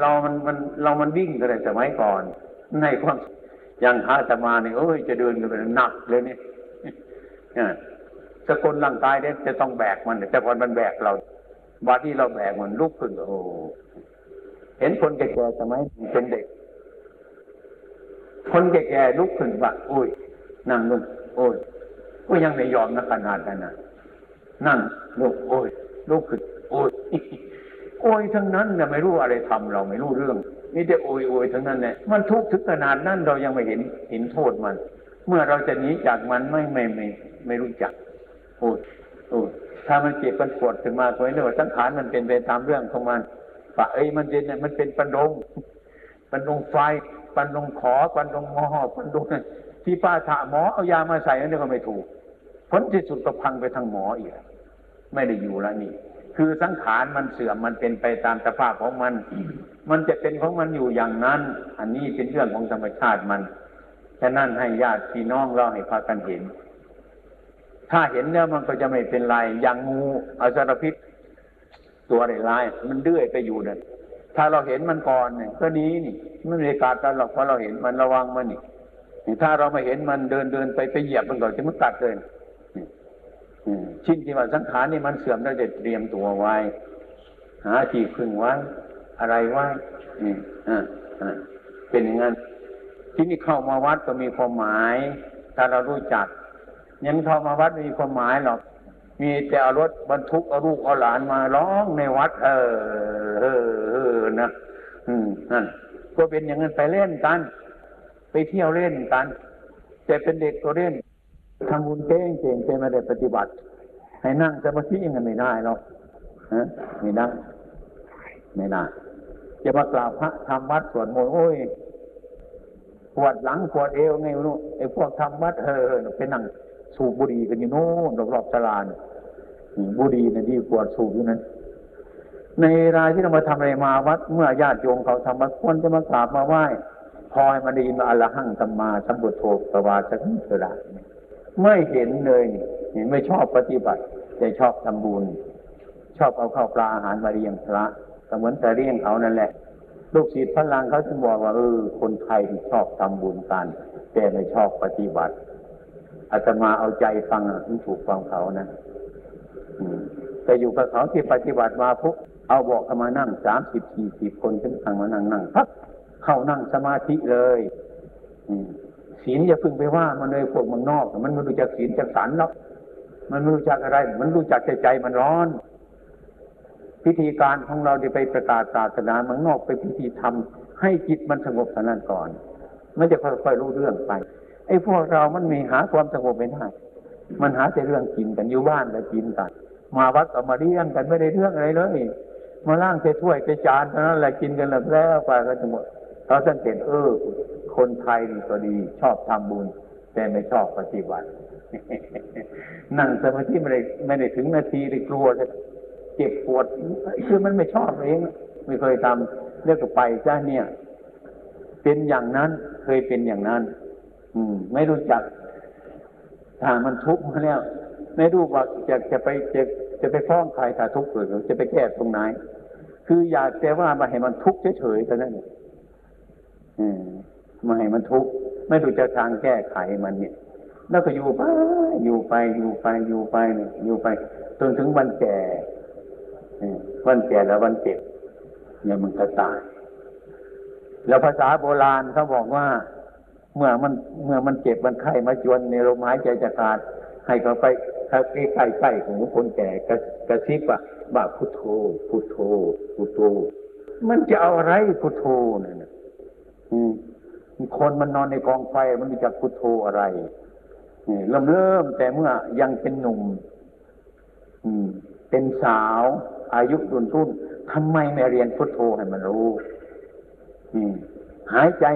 เรามันมันเรามันวิ่งกันเลยสมัยก่อนในความอย่างอาตมาเนี่ยเอ้ยจะเดินกันเป็นหนักเลยเนี่ยสกุลร่างกายเนี่ยจะต้องแบกมันแต่ก่อนมันแบกเราบัดนี้เราแบกมันลุกขึ้นโอ้เห็นคนแก่ๆสมัยเป็นเด็กคนแก่ๆลุกขึ้นว่าโอ้ยนั่งลุกโอ้ยก็ยังไม่ยอมนะขนาดนั้นนะนั่งลุกโอ้ยลุกขึ้นโอ้ยโอ้ยทั้งนั้นนะไม่รู้อะไรทำเราไม่รู้เรื่องนี่แต่โอยโอยทั้งนั้นแหละมันทุกข์ถึงขนาดนั้นเรายังไม่เห็นเห็นโทษมันเมื่อเราจะหนีจากมันไม่ไม่ไม่ไม่รู้จักโอ้ยโอ้ยถ้ามันเจ็บมันปวดขึ้นมาตัวนี้ว่าสังขารมันเป็นไปตามเรื่องของมันป่ะเอ้ยมันเป็นมันเป็นปันดงปันดงไฟปันดงขอปันดงหม้อปันดงที่ป้าถะหมอเอายามาใส่นั่นก็ไม่ถูกผลที่สุดก็พังไปทางหมออีกไม่ได้อยู่แล้วนี่คือสังขารมันเสื่อมมันเป็นไปตามสภาพของมันมันจะเป็นของมันอยู่อย่างนั้นอันนี้เป็นเรื่องของธรรมชาติมันฉะนั้นให้ญาติพี่น้องเราให้พากันเห็นถ้าเห็นแล้วมันก็จะไม่เป็นไรอย่างงูอสรพิษตัวร้ายมันเดื้อยไปอยู่นั่นถ้าเราเห็นมันก่อนเนี่ยก็ดีนี่ไม่มีการกัดหรอกเพราะเราเห็นมันระวังมันนี่ถ้าเราไม่เห็นมันเดินเดินไปไปเหยียบมันก่อนจะมันกัดเลยชิ้นที่ว่าสังขารนี่มันเสื่อมเราจะเตรียมตัวไว้หาที่พึ่งไว้อะไรไว้เป็นอย่างนั้นที่นี่เข้ามาวัดก็มีความหมายถ้าเรารู้จักยังเข้ามาวัดมีความหมายหรอก มีแต่เอารถบรรทุกเอาลูกเอาหลานมาร้องในวัดเออเออนะอืมนั่นก็เป็นอย่างนั้นไปเล่นกันไปเที่ยวเล่นกันแต่เป็นเด็กตัวเล่นทำบุญเก่งเก่งแต่ไม่ได้ปฏิบัติให้นั่งสมาธิอย่างนั้นไม่ได้หรอกฮะไม่ได้ไม่ได้จะมากราบพระทำวัดสวดมนต์โอ้ยปวดหลังปวดเอวไงลูกไอ้พวกทำวัดเออไปนั่งสูบบุหรี่กันอยู่โน่นรอบๆศาลาบุหรี่นั่นที่ปวดสูบอยู่นั้นในรายที่เรามาทำอะไรมาวัดเมื่อญาติโยมเขาทำวัดควรจะมากราบมาไหว้พลอยมาดีมาอรหังสัมมาสัมพุทโธปวาสักนิดเท่าไหร่ไม่เห็นเลยไม่ชอบปฏิบัติแต่ชอบทำบุญชอบเอาข้าวปลาอาหารมาเลี้ยงพระแต่เหมือนแต่เลี้ยงเขานั่นแหละลูกศิษย์พลังเขาจะบอกว่าเออคนไทยที่ชอบทำบุญกันแต่ไม่ชอบปฏิบัติอาตมาเอาใจฟังนะถูกฟังเขานะแต่อยู่กับเขาที่ปฏิบัติมาพวกเอาบอกเขามานั่งสามสิบสี่สิบคนขึ้นสั่งมานั่งนั่งพักเข้านั่งสมาธิเลยศีลอย่าพึ่งไปว่ามันเลยพวกเมืองนอกมันไม่รู้จักศีลจักสันหรอกมันไม่รู้จักอะไรมันรู้จักใจใจมันร้อนพิธีการของเราจะไปประกาศศาสนาเมืองนอกไปพิธีทำให้จิตมันสงบสนั่นก่อนมันจะค่อยๆรู้เรื่องไปไอ้พวกเรามันมีหาความสงบไม่ได้มันหาแต่เรื่องกินกันอยู่บ้านแต่กินกันมาวัดก็มาเลี้ยงกันไม่ได้เรื่องอะไรเลยมาล้างแต่ถ้วยแต่จานเท่านั้นแหละกินกันแล้วไปก็จะหมดเราสังเกตเออคนไทยนี่ก็ดีชอบทำบุญแต่ไม่ชอบปฏิบัติ นั่งสมาธิไม่ได้ไม่ได้ถึงนาทีเลยกลัวจะเจ็บปวดคือมันไม่ชอบเองไม่เคยทำเลิกไปจ้าเนี่ยเป็นอย่างนั้นเคยเป็นอย่างนั้นอืมไม่รู้จักถ้ามันทุกข์มาแล้วไม่รู้ว่าจะจะไปจะจะไปฟ้องใครถ้าทุกข์เกิดจะไปแก้ตรงไหนคืออยากแต่ว่ามาให้มันทุกข์เฉยๆแต่นั่นเนี่ยอืมมาให้มันทุกข์ไม่รู้จะทางแก้ไขมันเนี่ยแล้วก็อยู่ไปอยู่ไปอยู่ไปอยู่ไปอยู่ไปจนถึงวันแก่อืมวันแก่แล้ววันเจ็บเนี่ยมันก็ตายแล้วภาษาโบราณเขาบอกว่าเมื่อมันเมื่อมันเจ็บมันไข้มาจวนในลมหายใจจะขาดให้เขาไปใกล้ใกล้ใกล้ของคนแก่กระซิบว่าพุทโธพุทโธพุทโธมันจะเอาอะไรพุทโธเนี่ยนะคนมันนอนในกองไฟมันมีจักพุทโธอะไรเริ่มเริ่มแต่เมื่อยังเป็นหนุ่มเป็นสาวอายุรุ่นรุ่นทำไมไม่เรียนพุทโธให้มันรู้หายใจ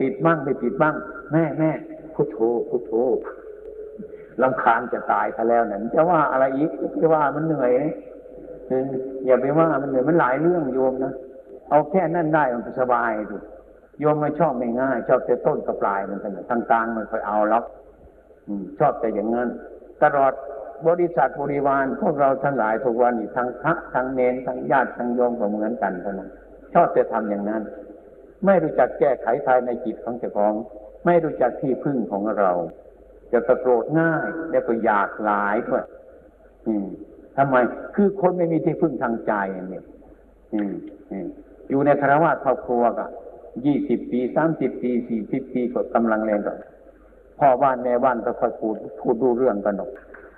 ติดบ้างไม่ติดบ้างแม่แม่พุทโธพุทโธรำคาญจะตายซะแล้วนั่นจะว่าอะไรอีกจะว่ามันเหนื่อยอย่าไปว่ามันเหนื่อยมันหลายเรื่องโยมนะเอาแค่นั้นได้มันสบายดูโยมมันชอบไม่ง่ายชอบแต่ต้นกับปลายมันกันทางกลางมันคอยเอาล็อกชอบแต่อย่างนั้นตลอดบริษัทบริวารพวกเราทั้งหลายทุกวันนี้ทั้งพระทั้งเณรทั้งญาติทั้งโยมก็เหมือนกันเท่านั้นชอบจะทำอย่างนั้นไม่รู้จักแก้ไขภายในจิตของเจ้าของไม่รู้จักที่พึ่งของเราจะกระโกรธง่ายแล้วก็อยากหลายด้วยทำไมคือคนไม่มีที่พึ่งทางใจเนี่ยอยู่ในคารวะครอบครัวก็ยี่สิบปีสามสิบปีสี่สิบปีก็กำลังแรงก็พ่อบ้านแม่บ้านก็คอยพูดพูดดูเรื่องกันหรอก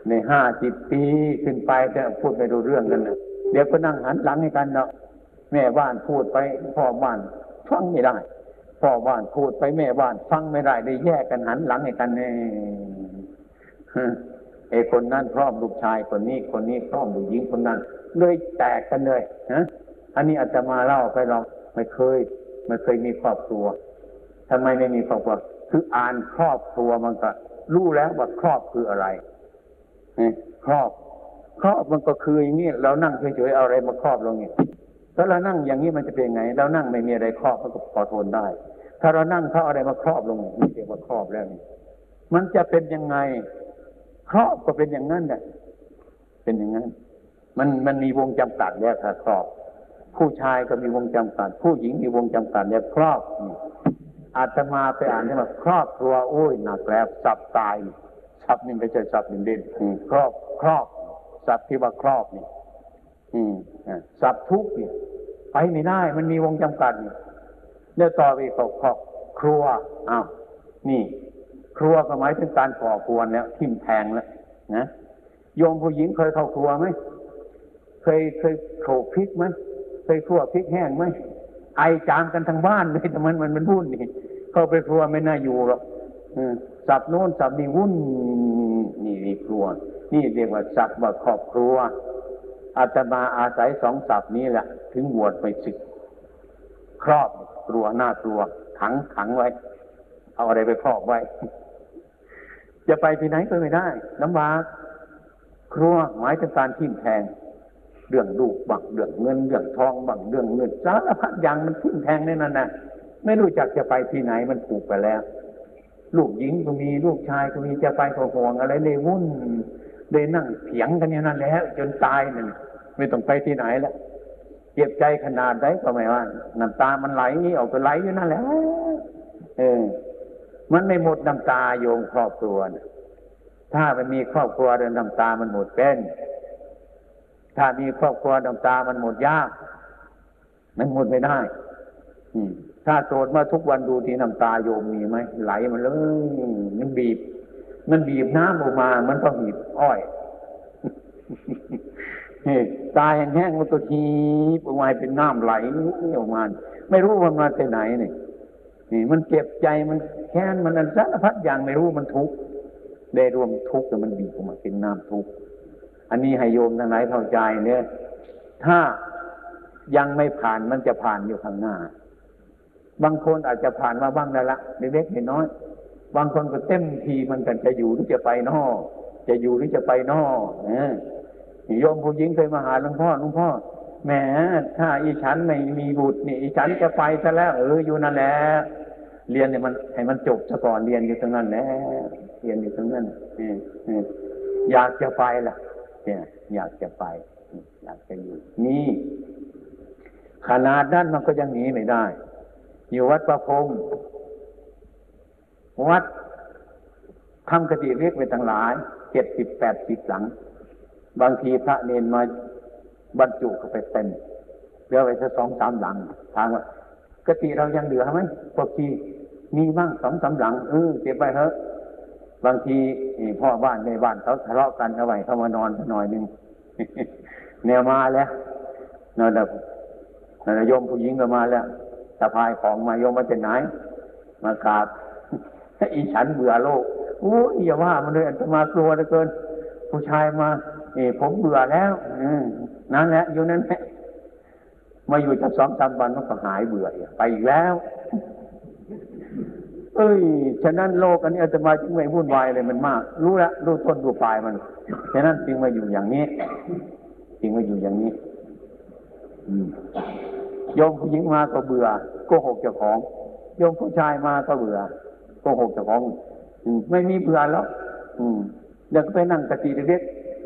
ในห้าสิบปีขึ้นไปจะพูดไม่ดูเรื่องกันนะเดี๋ยวก็นั่งหันหลังให้กันเนาะแม่บ้านพูดไปพ่อบ้านฟังไม่ได้พ่อบ้านพูดไปแม่บ้านฟังไม่ได้ได้แยกกันหันหลังให้กันเนี่ยไอ้คนนั้นพร้อมลูกชายคนนี้คนนี้พร้อมลูกหญิงคนนั้นเลยแตกกันเลยนะอันนี้อาตมาเล่าไปลองไม่เคยไม่เคยมีครอบครัวทำไมไม่มีครอบครัวคืออ่านครอบครัวมันก็รู้แล้วว่าครอบคืออะไรครอบครอบมันก็คืออย่างนี้เรานั่งเฉยๆเอาอะไรมาครอบเราเนี่ยถ้าเรานั่งอย่างนี้มันจะเป็นไงเรานั่งไม่มีอะไรครอบเขาก็พอทนได้ถ้าเรานั่งเขาอะไรมาครอบลงนี่เรียกว่าครอบแล้วนี่มันจะเป็นยังไงครอบก็เป็นอย่างนั้นแหละเป็นอย่างนั้นมันมันมีวงจำกัดแล้วถ้าครอบผู้ชายก็มีวงจำกัดผู้หญิงมีวงจำกัดแล้วครอบอาตมาไปอ่านที่ว่าครอบครัวโอ้ยหนักแล้วสับตายสับนี่ไม่ใช่สับดินเด่นครอบครอบสับที่ว่าครอบนี่อืมสับทุกข์นี่ไปไม่ได้มันมีวงจำกัดนี่เดี๋ยวต่อไปก็ครอบครัวอ้าวนี่ครัวก็หมายถึงการก่อกวนแล้วทิ่มแทงแล้วนะ โยมผู้หญิงเคยเข้าครัวไหมเคยเคยโขลกพริกไหมเคยคั่วพริกแห้งไหมไอจามกันทั้งบ้านเลยแต่มันมันมันวุ่นนี่เข้าไปครัวไม่น่าอยู่หรอกสับโน่นสับนี่วุ่นนี่นี่ครัวนี่เรียกว่าสับว่าครอบครัวอาตมาอาศัยสองสับนี้แหละถึงบวชไปศึกครอบครัวหน้าครัวขังขังไว้เอาอะไรไปครอบไว้จะไปที่ไหนก็ไม่ได้น้ำบากครัวหมายถึงการทิ่มแทงเรื่องลูกบังเรื่องเงินเรื่องทองบังเรื่องเงินสารพัดอย่างมันทิ่มแทงในนั้นนะไม่รู้จักจะไปที่ไหนมันผูกไปแล้วลูกหญิงก็มีลูกชายก็มีจะไปขอห่วงอะไรเลยวุ่นเลยนั่งเถียงกันอย่างนั้นแล้วจนตายนั่นไม่ต้องไปที่ไหนแล้วเจ็บใจขนาดไหนก็ไม่ว่าน้ำตามันไหลออกไปไหลอยู่นั่นแหละเออมันไม่หมดน้ำตาโยมครอบครัวนะถ้ามันมีครอบครัวเดินน้ำตามันหมดเป็นถ้ามีครอบครัวน้ำตามันหมดยากมันหมดไม่ได้ถ้าโสดมาทุกวันดูที่น้ำตาโยมมีไหมไหลมันเลยมันบีบมันบีบน้ำออกมามันก็บีบอ้อยตาแห้งๆมันก็ทีออกมาเป็นน้ำไหลออกมาไม่รู้มันมาจากไหนนี่นี่มันเจ็บใจมันแค้นมันอันสารพัดอย่างไม่รู้มันทุกข์ได้รวมทุกข์แต่มันบีบออกมาเป็นน้ำทุกข์อันนี้ให้โยมทั้งหลายเข้าใจเนี่ยถ้ายังไม่ผ่านมันจะผ่านอยู่ข้างหน้าบางคนอาจจะผ่านมาบ้างแล้วละเล็กๆน้อยๆบางคนก็เต็มทีมันกันจะอยู่หรือจะไปนอกจะอยู่หรือจะไปนอกนะโยมผู้หญิงเคยมาหาหลวงพ่อหลวงพ่อแหมถ้าอีฉันไม่มีบุตรนี่อีฉันจะไปซะแล้วเอออยู่นั่นแหละเรียนเนี่ยมันให้มันจบซะก่อนเรียนอยู่ตรงนั้นแหละเรียนอยู่ตรงนั้นอยากจะไปล่ะเนี่ยอยากจะไปอยากจะอยู่นี่ขนาดนั้นมันก็ยังหนีไม่ได้อยู่วัดประพงศ์วัดทำกติเรียกไปทั้งหลายเจ็ดสิบแปดสิบหลังบางทีพระเนรมาบรรจุเข้าไปเต็มเหลือไว้แค่สองสามหลังถามว่ากติเรายังเหลือไหมบางทีมีบ้างสองสามหลังเออเก็บไปเถอะบางทีพ่อบ้านในบ้านเขาทะเลาะกันเอาไว้เขามานอนหน่อยนึงแนวมาแล้วนอนแบบนายโยมผู้หญิงก็มาแล้วสะพายของมาโยมมาจากไหนมากราบอีฉันเบื่อโลกโอ้ยอย่าว่ามันเลยอันตรายกลัวเหลือเกินผู้ชายมาเออผมเบื่อแล้วนั่นแหละอยู่นั่นแหละมาอยู่จับสองสามวันมันก็หายเบื่อไปอีกแล้วเอ้ยฉะนั้นโลกอันนี้อาตมาจึงไม่วุ่นวายเลยมันมากรู้ละรู้ต้นรู้ปลายมันฉะนั้นจึงมาอยู่อย่างนี้จึงมาอยู่อย่างนี้โยมผู้หญิงมาก็เบื่อโกหกเจ้าของโยมผู้ชายมาก็เบื่อโกหกเจ้าของไม่มีเบื่อแล้วเด็กไปนั่งกติเด็ก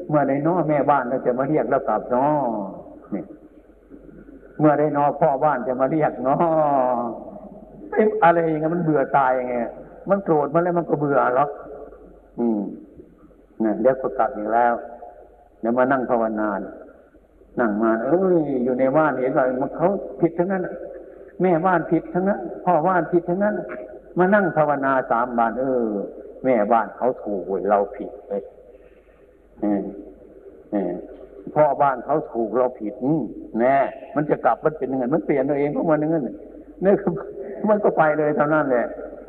เมื่อได้น้อแม่บ้านเราจะมาเรียกแล้วกลับน้อนี่เมื่อได้น้อพ่อบ้านจะมาเรียกน้ออะไรอย่างเงี้ยมันเบื่อตายอย่างเงี้ยมันโกรธมันแล้วมันก็เบื่อหรอกอืมเนี่ยเด็กก็กลับอีกแล้วเดี๋ยวมานั่งภาวนานั่งมาเอ้ยอยู่ในบ้านเห็นว่ามันเขาผิดทั้งนั้นแม่บ้านผิดทั้งนั้นพ่อบ้านผิดทั้งนั้นมานั่งภาวนาสามบ้านเออแม่บ้านเขาถูกเราผิดเลยเออเออพ่อบ้านเขาถูกเราผิดแน่มันจะกลับมันเป็นยังไงมันเปลี่ยนตัวเองเพราะมันอย่างนั้นนี่คือมันก็ไปเลยเท่านั้นแหละ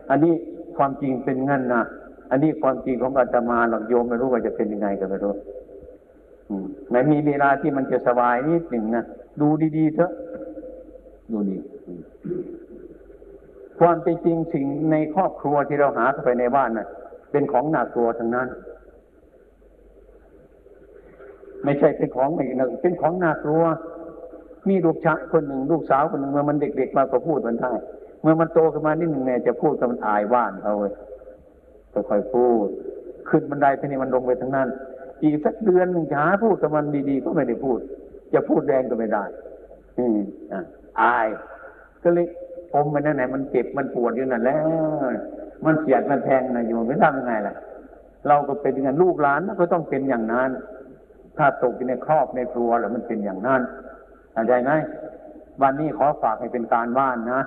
อันนี้ความจริงเป็นงั้นนะอันนี้ความจริงของอาตมาหลักโยมไม่รู้ว่าจะเป็นยังไงกันไม่รู้ไม่มีเวลาที่มันจะสบายนิดหนึ่งนะดูดีๆเถอะดูดีความเป็นจริงสิ่งในครอบครัวที่เราหาเข้าไปในบ้านน่ะเป็นของหนักตัวทั้งนั้นไม่ใช่เป็นของอีกหนึ่งเป็นของน่ากลัวมีลูกชายคนหนึ่งลูกสาวคนหนึ่งเมื่อมันเด็กๆมาก็พูดมันได้เมื่อมันโตขึ้นมานิดหนึ่งเนี่ยจะพูดกับมันอายบ้านเขาเลยก็ค่อยพูดขึ้นบันไดทีนี้มันลงไปทั้งนั้นอีกสักเดือนหนึ่งหาพูดกับมันดีๆก็ไม่ได้พูดจะพูดแรงก็ไม่ได้อืมอ่ะอายก็เลยอมมันนั่นไหนมันเจ็บมันปวดอยู่นั่นแล้วมันเสียดมันแทงนะอยู่ไม่ทำยังไงล่ะเราก็เป็นอย่างนั้นลูกหลานก็ต้องเป็นอย่างนั้นถ้าตกอยู่ในครอบในครัวแล้วมันเป็นอย่างนั้นเข้าใจไหมวันนี้ขอฝากให้เป็นการบ้านนะ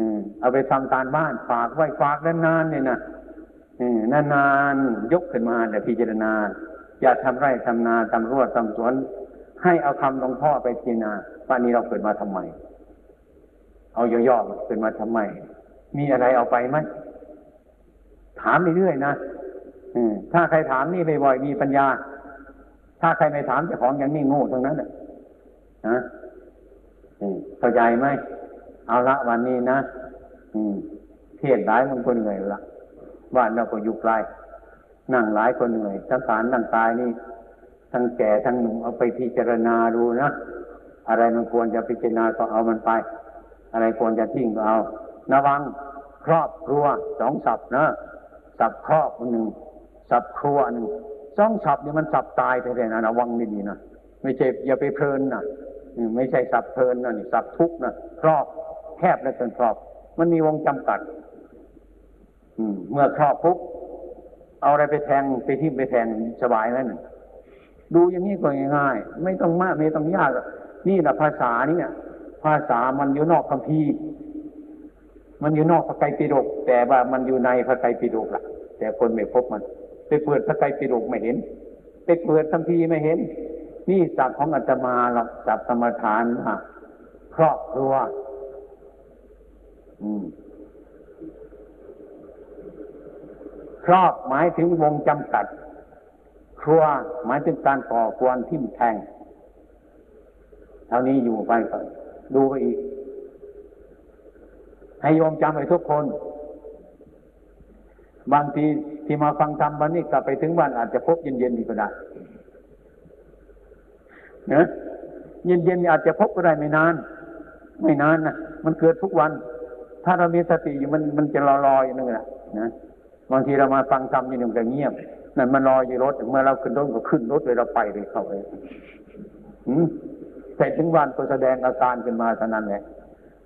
อืมเอาไปทำการบ้านฝากไว้ฝากนานๆเนี่ยนะอืมนานๆยกขึ้นมาแต่พิจารณา อย่าทำไร่ทำนาทำรั้วทำสวนให้เอาคำหลวงพ่อไปพิจารณาว่านี้เราเกิดมาทำไมเอาย่อๆเกิดมาทำไมมีอะไรเอาไปไหมถามเรื่อยๆนะถ้าใครถามนี่บ่อยๆมีปัญญาถ้าใครไม่ถามเจ้าของอย่างนี้โง่ทั้งนั้นแหละนะเข้าใจไหมเอาละวันนี้นะเทศหลายมันก็เหนื่อยละบ้านเราก็อยู่ไกลนั่งหลายคนเหนื่อยสังขารนั่งตายนี่ทั้งแก่ทั้งหนุ่มเอาไปพิจารณาดูนะอะไรมันควรจะพิจารณาก็เอามันไปอะไรควรจะทิ้งก็เอาระวังครอบครัวสองศัพท์นะศัพท์ครอบหนึ่งศัพท์ครัวหนึ่งสองศัพท์นี่มันศัพท์ตายไปเลยนะระวังดีๆนะไม่ใช่อย่าไปเพลินนะไม่ใช่ศัพท์เพลินนะนี่ศัพท์ทุกข์นะครอบแคบและจนครอบมันมีวงจำกัดเมื่อครอบปุ๊บเอาอะไรไปแทงไปทิ่มไปแทงสบายแล้วนะดูอย่างนี้ก็ง่ายๆไม่ต้องมากไม่ต้องยากนี่แหละภาษานี่เนี่ยภาษามันอยู่นอกคัมภีร์มันอยู่นอกพระไตรปิฎกแต่ว่ามันอยู่ในพระไตรปิฎกล่ะแต่คนไม่พบมันไปเปิดพระไตรปิฎกไม่เห็นไปเปิดคัมภีร์ไม่เห็นนี่ศัพท์ของอาตมาหรอกศัพท์กรรมฐานว่าครอบครัวอืมครอบหมายถึงวงจำกัดครัวหมายถึงการก่อควรทิ่มแทงเท่านี้อยู่ไปก่อนดูไปอีกให้โยมจำไว้ทุกคนบางทีที่มาฟังธรรมวันนี้กลับไปถึงบ้านอาจจะพบเย็นๆนี่ก็ได้นะเย็นๆอาจจะพบก็ได้ไม่นานไม่นานนะมันเกิดทุกวันถ้าเรามีสติอยู่มันมันจะลอยๆนั่นแหละนะบางทีเรามาฟังธรรมนี่มันก็เงียบนั่นมันลอยอยู่รถเมื่อเราขึ้นรถก็ขึ้นรถเลยเราไปเลยเข้าเลยอืมแต่ถึงวันก็แสดงอาการขึ้นมาเท่านั้นแหละ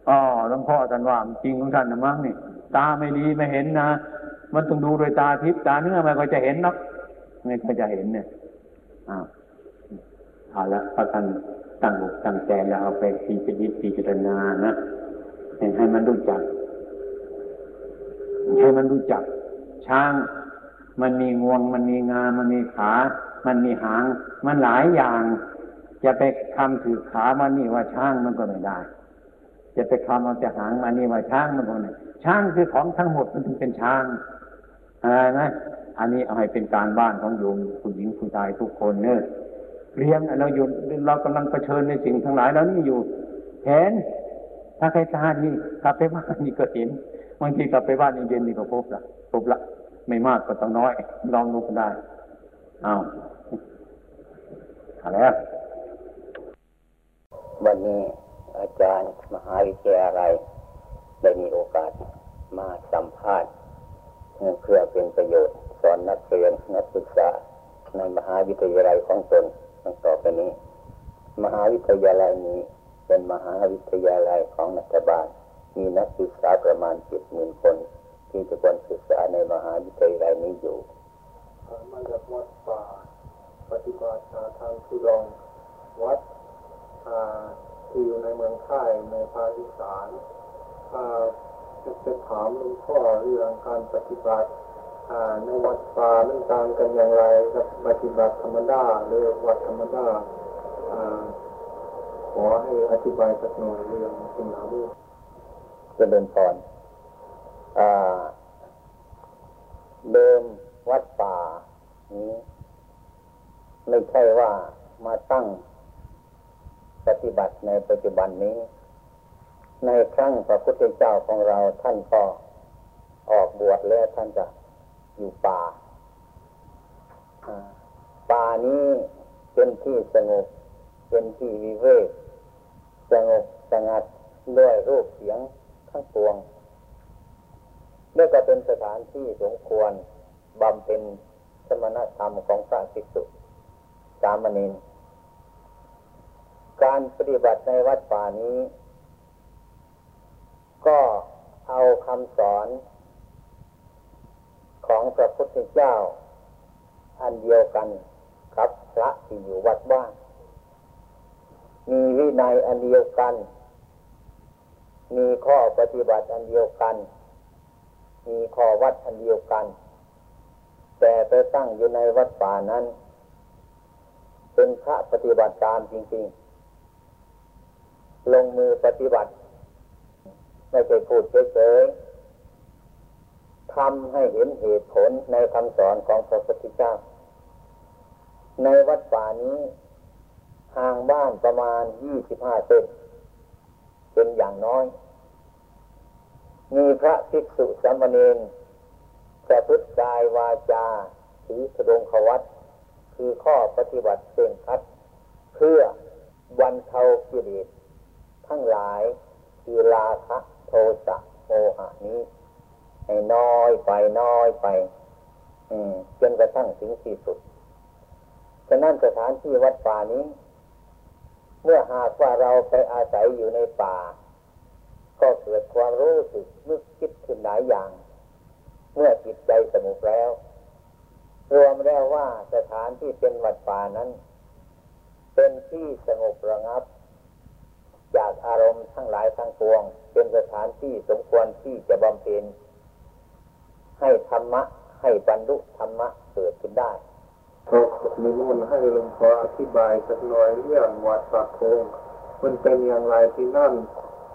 อ๋อหลวงพ่อท่านว่าจริงของท่านนะมั้งนี่ตาไม่ดีไม่เห็นนะมันต้องดูโดยตาทิพย์ตาเนื้อมันก็จะเห็นนะไม่ก็จะเห็นเนี่ยอ้าวเอาละประกันตั้งอกตั้งใจแล้วเอาไปพิจารณาพิจารณานะให้มันรู้จักให้มันรู้จักช้างมันมีงวงมันมีงามันมีขามันมีหางมันหลายอย่างจะไปคำถือขามันนี่ว่าช้างมันก็ไม่ได้จะไปคำเอาแต่หางมันนี่ว่าช้างมันก็ไม่ได้ช้างคือของทั้งหมดมันถึงเป็นช้างอะไรนะอันนี้เอาให้เป็นการบ้านของโยมผู้หญิงผู้ชายทุกคนเนอะเรียนเราอยู่เรากำลังเผชิญในสิ่งทั้งหลายแล้วนี่อยู่เห็นถ้าใครตาดีกลับไปบ้านนี่ก็เห็นบางทีกลับไปบ้านเย็นนี่ก็พบละพบละไม่มากก็ต้องน้อยลองดูก็ได้อ้าวอะไรอ่ะวันนี้อาจารย์มหาวิทยาลัยได้มีโอกาสมาสัมภาษณ์เพื่อเป็นประโยชน์สอนนักเรียนนักศึกษาในมหาวิทยาลัยของตนตั้งต่อไปนี้มหาวิทยาลัยนี้เป็นมหาวิทยาลัยของรัฐบาลมีนักศึกษาประมาณ เจ็ดหมื่น คนที่จะควรศึกษาในมหาวิทยาลัยนี้อยู่มาจากวัดป่าปฏิบัติทางทุดงวัดที่อยู่ในเมืองค่ายในภาคอีสานจะจะถามหลวงพ่อเรื่องการปฏิบัติในวัดป่ามันต่างกันอย่างไรกับปฏิบัติธรรมดาหรือวัดธรรมดาขอให้อธิบายสักหน่อยเรื่องสิ่งเหล่านี้จะเดินพรเดิมวัดป่านี้ไม่ใช่ว่ามาตั้งปฏิบัติในปัจจุบันนี้ในครั้งพระพุทธเจ้าของเราท่านก็ออกบวชแล้วท่านจะอยู่ป่าป่านี้เป็นที่สงบเป็นที่วิเวกสงบสงัดด้วยรูปเสียงทั้งปวงนี่ก็เป็นสถานที่สมควรบำเพ็ญสมณธรรมของพระภิกษุสามเณรการปฏิบัติในวัดป่านี้ก็เอาคำสอนของพระพุทธเจ้าอันเดียวกันกับพระที่อยู่วัดบ้านมีวินัยอันเดียวกันมีข้อปฏิบัติอันเดียวกันมีข้อวัดอันเดียวกันแต่ไปตั้งอยู่ในวัดป่านั้น เป็นพระปฏิบัติตามจริงๆลงมือปฏิบัติไม่ใช่พูดเฉยๆทำให้เห็นเหตุผลในคำสอนของพระพุทธเจ้าในวัดป่านี้ห่างบ้านประมาณยี่สิบห้าเซนเป็นอย่างน้อยมีพระภิกษุสามเณรประพฤติกายวาจาถือธงควัตคือข้อปฏิบัติเคร่งครัดเพื่อบรรเทากิเลสทั้งหลายคือราคะโทสะโมหะนี้ให้น้อยไปน้อยไปจนกระทั่งถึงที่สุดฉะนั้นสถานที่วัดป่านี้เมื่อหากว่าเราไปอาศัยอยู่ในป่าก็เกิดความรู้สึกนึกคิดขึ้นหลายอย่างเมื่อจิตใจสงบแล้วรวมแล้วว่าสถานที่เป็นวัดป่านั้นเป็นที่สงบระงับจากอารมณ์ทั้งหลายทั้งปวงเป็นสถานที่สมควรที่จะบำเพ็ญให้ธรรมะให้บรรลุธรรมะเกิดขึ้นได้ขอนิมนต์ให้หลวงพ่ออธิบายสักหน่อยเรื่องวัดปากโคงมันเป็นอย่างไรที่นั่น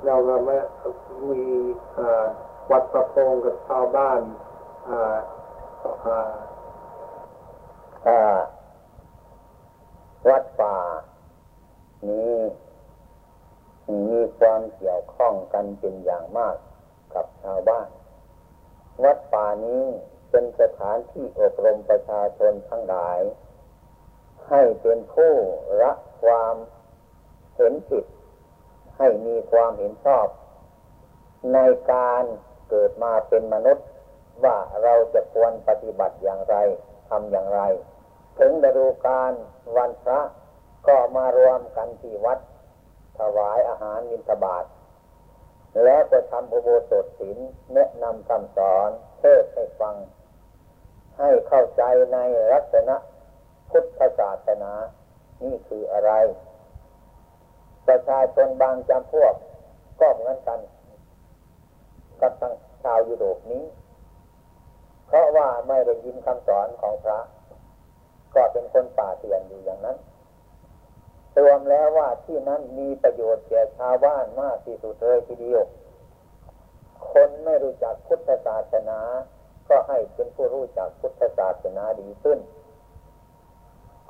เราเราไม่มีวัดปากโคงกับชาวบ้านวัดป่านี้มีความเกี่ยวข้องกันเป็นอย่างมากกับชาวบ้านวัดป่านี้เป็นสถานที่อบรมประชาชนทั้งหลายให้เป็นผู้ละความเห็นผิดให้มีความเห็นชอบในการเกิดมาเป็นมนุษย์ว่าเราจะควรปฏิบัติอย่างไรทำอย่างไรถึงฤดูกาลวันพระก็มารวมกันที่วัดถวายอาหารบิณฑบาตและจะทำอุโบสถศีลแนะนำคำสอนเทศให้ฟังให้เข้าใจในลักษณะพุทธศาสนานี่คืออะไรประชาชนบางจำพวกก็เหมือนกันกับทางชาวยุโรปนี้เพราะว่าไม่ได้ยินคำสอนของพระก็เป็นคนป่าเถื่อนอยู่อย่างนั้นรวมแล้วว่าที่นั้นมีประโยชน์แก่ชาวบ้านมากที่สุดเลยทีเดียวคนไม่รู้จักพุทธศาสนาก็ให้เป็นผู้รู้จักพุทธศาสนาดีขึ้น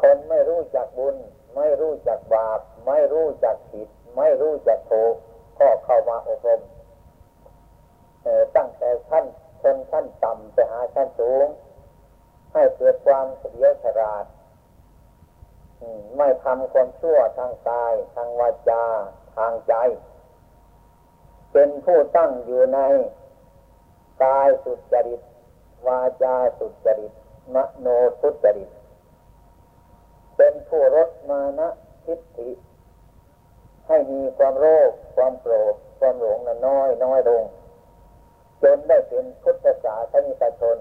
คนไม่รู้จักบุญไม่รู้จักบาปไม่รู้จักผิดไม่รู้จักถูกก็เข้ามาอบรมตั้งแต่ชั้นชนชั้นต่ำไปหาชั้นสูงให้เกิดความเฉลียวฉลาดไม่ทำความชั่วทางกายทางวาจาทางใจเป็นผู้ตั้งอยู่ในกายสุจริตวาจาสุจริตมโนสุจริตเป็นผู้ลดมานะทิฏฐิให้มีความโลภความโกรธความหลงน้อยน้อยลงจนได้เป็นพุทธศาสนิกชน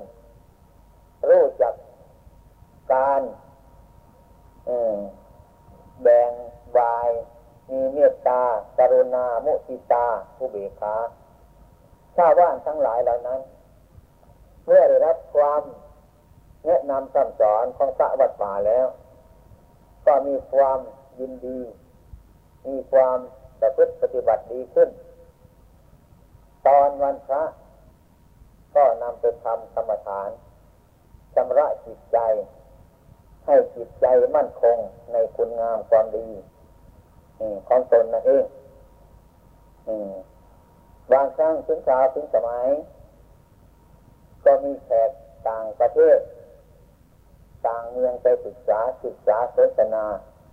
รู้จักการแบ่งบายมีเมตตากรุณามุทิตาอุเบกขาชาวบ้านทั้งหลายเหล่านั้นเมื่อได้รับความแนะนำคำสอนของพระวัดป่าแล้วก็มีความยินดีมีความประพฤติปฏิบัติดีขึ้นตอนวันพระก็นำไปทำกรรมฐานชำระจิตใจให้จิตใจมั่นคงในคุณงามความดีของตนนั่นเองบางครั้งถึงสาวถึงสมัยก็มีแขกต่างประเทศต่างเมืองไปศึกษาศึกษาสนทนา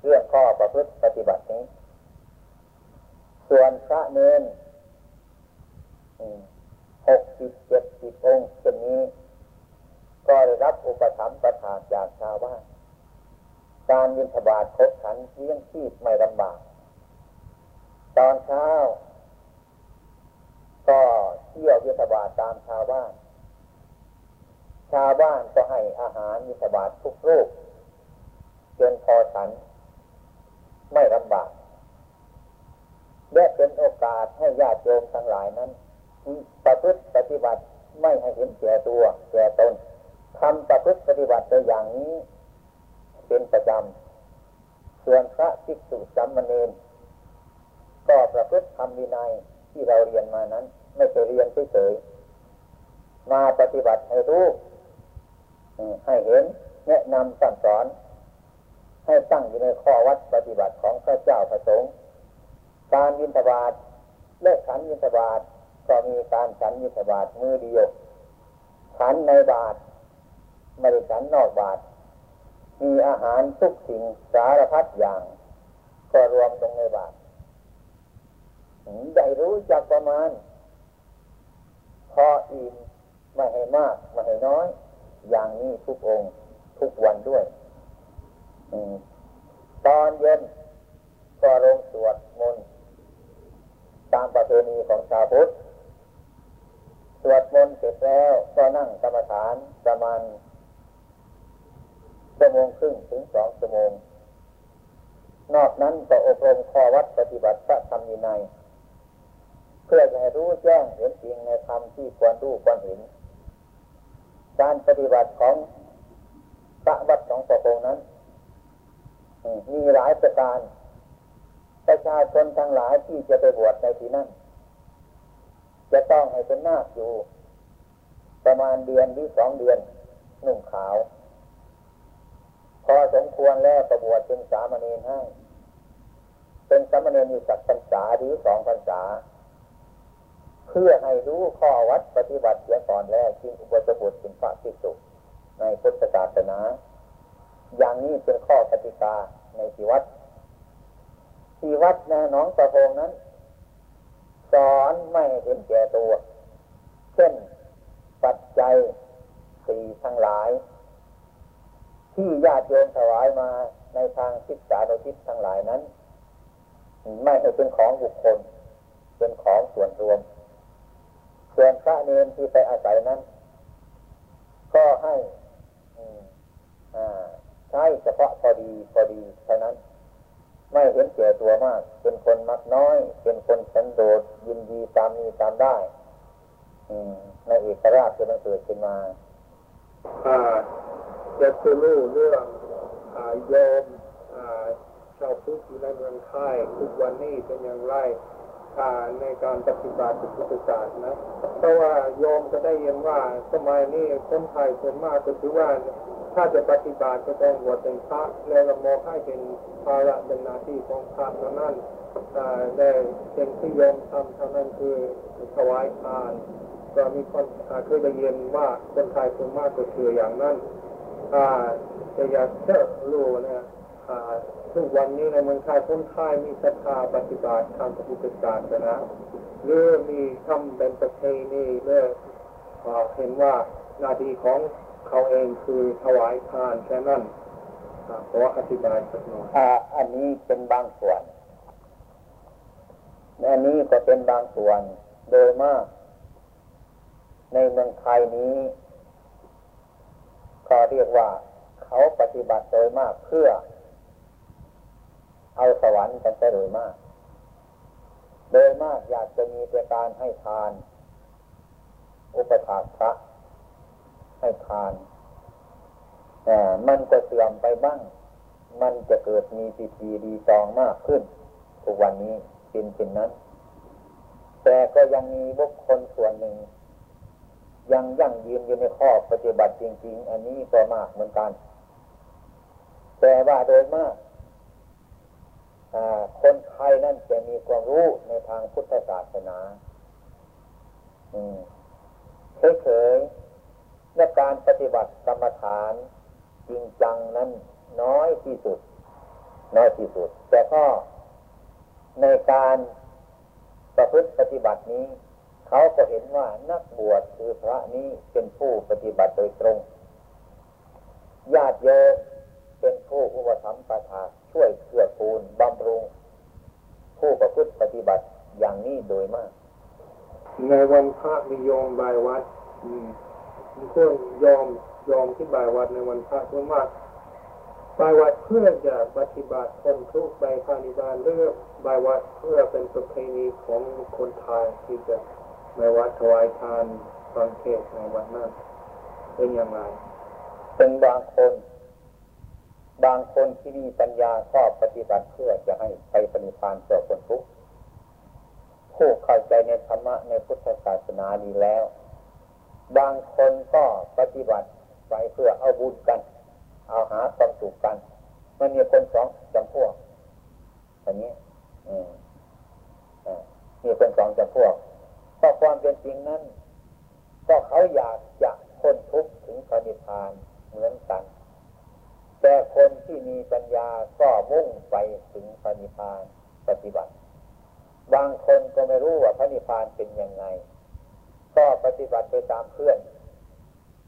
เรื่องข้อประพฤติปฏิบัตินี้ส่วนพระเนรหกสิบเจ็ดสิบองค์เช่นนี้ก็ได้รับอุปถัมภ์ประทานจากชาวบ้านการบิณฑบาตครบฉันเลี้ยงชีพไม่ลำบากตอนเช้าก็เที่ยวบิณฑบาตตามชาวบ้านชาวบ้านก็ให้อาหารบิณฑบาตทุกรูปจนพอฉันไม่ลำบากและเป็นโอกาสให้ญาติโยมทั้งหลายนั้นประพฤติปฏิบัติไม่ให้เห็นแก่ตัวแก่ตนทำประพฤติปฏิบัติตัวอย่างนี้เป็นประจำ ส่วนพระภิกษุสามเณรก็ประพฤติธรรมวินัยที่เราเรียนมานั้นไม่ใช่เรียนเฉยๆมาปฏิบัติให้รู้ให้เห็นแนะนำสั่งสอนให้ตั้งอยู่ในข้อวัดปฏิบัติของพระเจ้าพระสงฆ์การบิณฑบาตเลิกฉันบิณฑบาตก็มีการฉันบิณฑบาตมือเดียวฉันในบาตรไม่ได้ฉันนอกบาตรมีอาหารทุกสิ่งสารพัดอย่างก็รวมลงในบาตรได้รู้จักประมาณพออิ่มไม่ให้มากไม่ให้น้อยอย่างนี้ทุกองค์ทุกวันด้วยตอนเย็นก็ลงสวดมนต์ตามประเพณีของชาวพุทธสวดมนต์เสร็จแล้วก็นั่งกรรมฐานประมาณชั่วโมงครึ่งถึงสองชั่วโมงนอกนั้นก็อบรมข้อวัดปฏิบัติพระธรรมวินัยเพื่อจะให้รู้แจ้งเห็นจริงในธรรมที่ควรรู้ควรเห็นการปฏิบัติของพระวัดหนองตะโกนั้นมีหลายประการประชาชนทั้งหลายที่จะไปบวชในที่นั้นจะต้องให้เป็นนาคอยู่ประมาณเดือนหรือสองเดือนนุ่งขาวพอสมควรแล้วก็บวชเป็นสามเณรให้เป็นสามเณรอยู่สักพรรษาหรือสองพรรษาเพื่อให้รู้ข้อวัดปฏิบัติเสียก่อนแล้วจึงอุปสมบทเป็นพระภิกษุในพุทธศาสนาอย่างนี้เป็นข้อกติกาในที่วัดที่วัดในหนองตะโพงนั้นสอนไม่เห็นแก่ตัวเช่นปัจจัยสี่ทั้งหลายที่ญาติโยมถวายมาในทางศึกษาโนทิศทั้งหลายนั้นไม่ให้เป็นของบุคคลเป็นของส่วนรวมส่วนพระเนรที่ไปอาศัยนั้นก็ให้ใช้เฉพาะพอดีพอดีเท่านั้นไม่เห็นแก่ตัวมากเป็นคนมักน้อยเป็นคนสันโดษยินดีตามมีตามได้ในเอกราชจะต้องเกิดขึ้นมาจะจะรู้เรื่องโยมชาวพุทธในเมืองไทยทุกวันนี้เป็นอย่างไรในการปฏิบัติพุทธศาสนาเพราะว่าโยมก็ได้ยินว่าสมัยนี้คนไทยส่วนมากก็ถือว่าถ้าจะปฏิบัติก็ต้องบวชเป็นพระแล้วก็มองให้เป็นภาระเป็นหน้าที่ของพระนั้นได้เป็นที่โยมทำเท่านั้นคือถวายทานก็มีคนเคยได้ยินว่าคนไทยส่วนมากก็ถืออย่างนั้นแต่อยากจะรู้นะทุกวันนี้ในเมืองไทยคนไทยมีศรัทธาปฏิบัติทางพุทธศาสนาหรือมีทำเป็นประเพณีเมื่อเห็นว่าหน้าที่ของเขาเองคือถวายทานแค่นั้นขออธิบายสักหน่อยอันนี้เป็นบางส่วนอันนี้ก็เป็นบางส่วนโดยมากในเมืองไทยนี้ก็เรียกว่าเขาปฏิบัติโดยมากเพื่อเอาสวรรค์กันโดยมากโดยมากอยากจะมีประการให้ทานอุปถากพระให้ทานมันก็เสื่อมไปบ้างมันจะเกิดมีพิธีดีจองมากขึ้นทุกวันนี้เป็นเช่นนั้นแต่ก็ยังมีบุคคลส่วนหนึ่งยังยั่งยืนอยู่ในข้อปฏิบัติจริงๆอันนี้ก็มากเหมือนกันแต่ว่าโดยมากคนไทยนั่นจะมีความรู้ในทางพุทธศาสนาเฉยๆและการปฏิบัติกรรมฐานจริงจังนั้นน้อยที่สุดน้อยที่สุดแต่ก็ในการประพฤติปฏิบัตินี้เขาก็เห็นว่านักบวชคือพระนี้เป็นผู้ปฏิบัติโดยตรงญาติโยมเป็นผู้อุปถัมภ์ประทานช่วยเกื้อกูลบำรุงผู้ประพฤติปฏิบัติอย่างนี้โดยมากในวันพระมีโยมบายวัดมีคนยอมยอมที่บายวัดในวันพระส่วนมากบายวัดเพื่อจะปฏิบัติคนทุกข์ไปพานิพพานเลือกบายวัดเพื่อเป็นประเพณีของคนไทยที่จะบายวัดถวายทานฟังเทศในวันนั้นเป็นอย่างไรเป็นบางคน บางคนที่มีปัญญาชอบปฏิบัติเพื่อจะให้ไปปฏิภาณเจอคนทุกข์ผู้เข้าใจในธรรมะในพุทธศาสนาดีแล้วบางคนก็ปฏิบัติไปเพื่อเอาบุญกันเอาหาความสุขกันมันมีคนสองจำพวกแบบนี้มีคนสองจำพวกเพราะความเป็นจริงนั้นก็เขาอยากจะพ้นทุกข์ถึงปฏิภาณเหมือนกันแต่คนที่มีปัญญาก็มุ่งไปถึงพระนิพพานปฏิบัติบางคนก็ไม่รู้ว่าพระนิพพานเป็นยังไงก็ปฏิบัติไปตามเพื่อน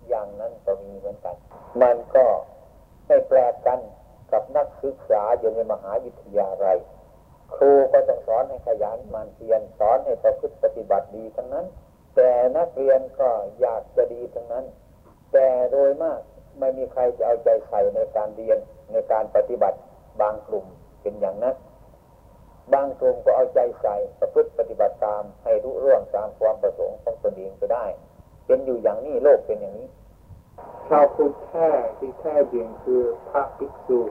อย่างนั้นก็มีเหมือนกันมันก็ไม่แปลกกันกับนักศึกษาอยู่ในมหาวิทยาลัยครูก็ต้องสอนให้ขยันหมั่นเพียรสอนให้ประพฤติปฏิบัติดีทั้งนั้นแต่นักเรียนก็อยากจะดีทั้งนั้นแต่โดยมากไม่มีใครจะเอาใจใส่ในการเรียนในการปฏิบัติบางกลุ่มเป็นอย่างนั้นบางกลุ่มก็เอาใจใส่ประพฤติปฏิบัติตามให้รู้เรื่องตามความประสงค์ของตนเองก็ได้เป็นอยู่อย่างนี้โลกเป็นอย่างนี้ชาวพุทธแท้ที่แท้จริงคือพระภิกษุ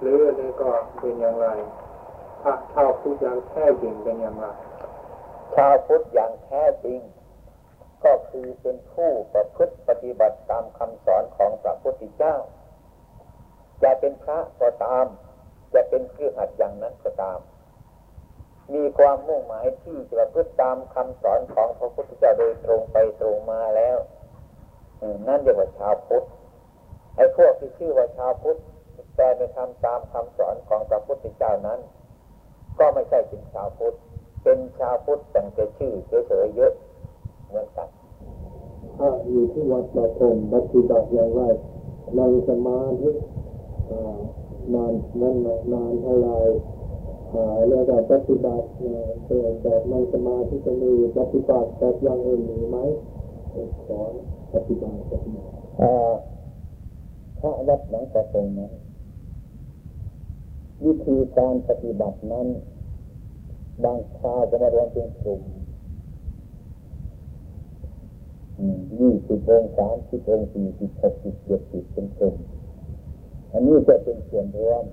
หรืออะไรก็เป็นอย่างไรพระชาวพุทธอย่างแท้จริงเป็นอย่างไรชาวพุทธอย่างแท้จริงก็คือเป็นผู้ประพฤติปฏิบัติตามคำสอนของพระพุทธเจ้าจะเป็นพระก็ตามจะเป็นเครือขัดอย่างนั้นก็ตามมีความมุ่งหมายที่จะประพฤติตามคำสอนของพระพุทธเจ้าโดยตรงไปตรงมาแล้วนั่นเรียกว่าชาวพุทธไอ้พวกที่ชื่อว่าชาวพุทธแต่ไม่ทำตามคำสอนของพระพุทธเจ้านั้นก็ไม่ใช่เป็นชาวพุทธเป็นชาวพุทธแต่งแต่ชื่อเฉยๆเยอะเหมือนกันถ้าอยู่ที่วัดประพรมปฏิบัติอย่างไรนั่งสมาธินานนั่นนานเท่าไรแล้วแต่ปฏิบัติเปลี่ยนแบบนั่งสมาธิจะมีปฏิบัติแบบอย่างอื่นหรือไม่สอนปฏิบัติแบบไหนพระวัดหลังประพรมนั้นวิธีการปฏิบัตินั้นบางคราวจะมารวมเป็นกลุ่มยี่สิบองค์สามสิบองค์สี่สิบหกสิบเจ็ดสิบเป็นต้นอันนี้จะเป็นส่วนรวม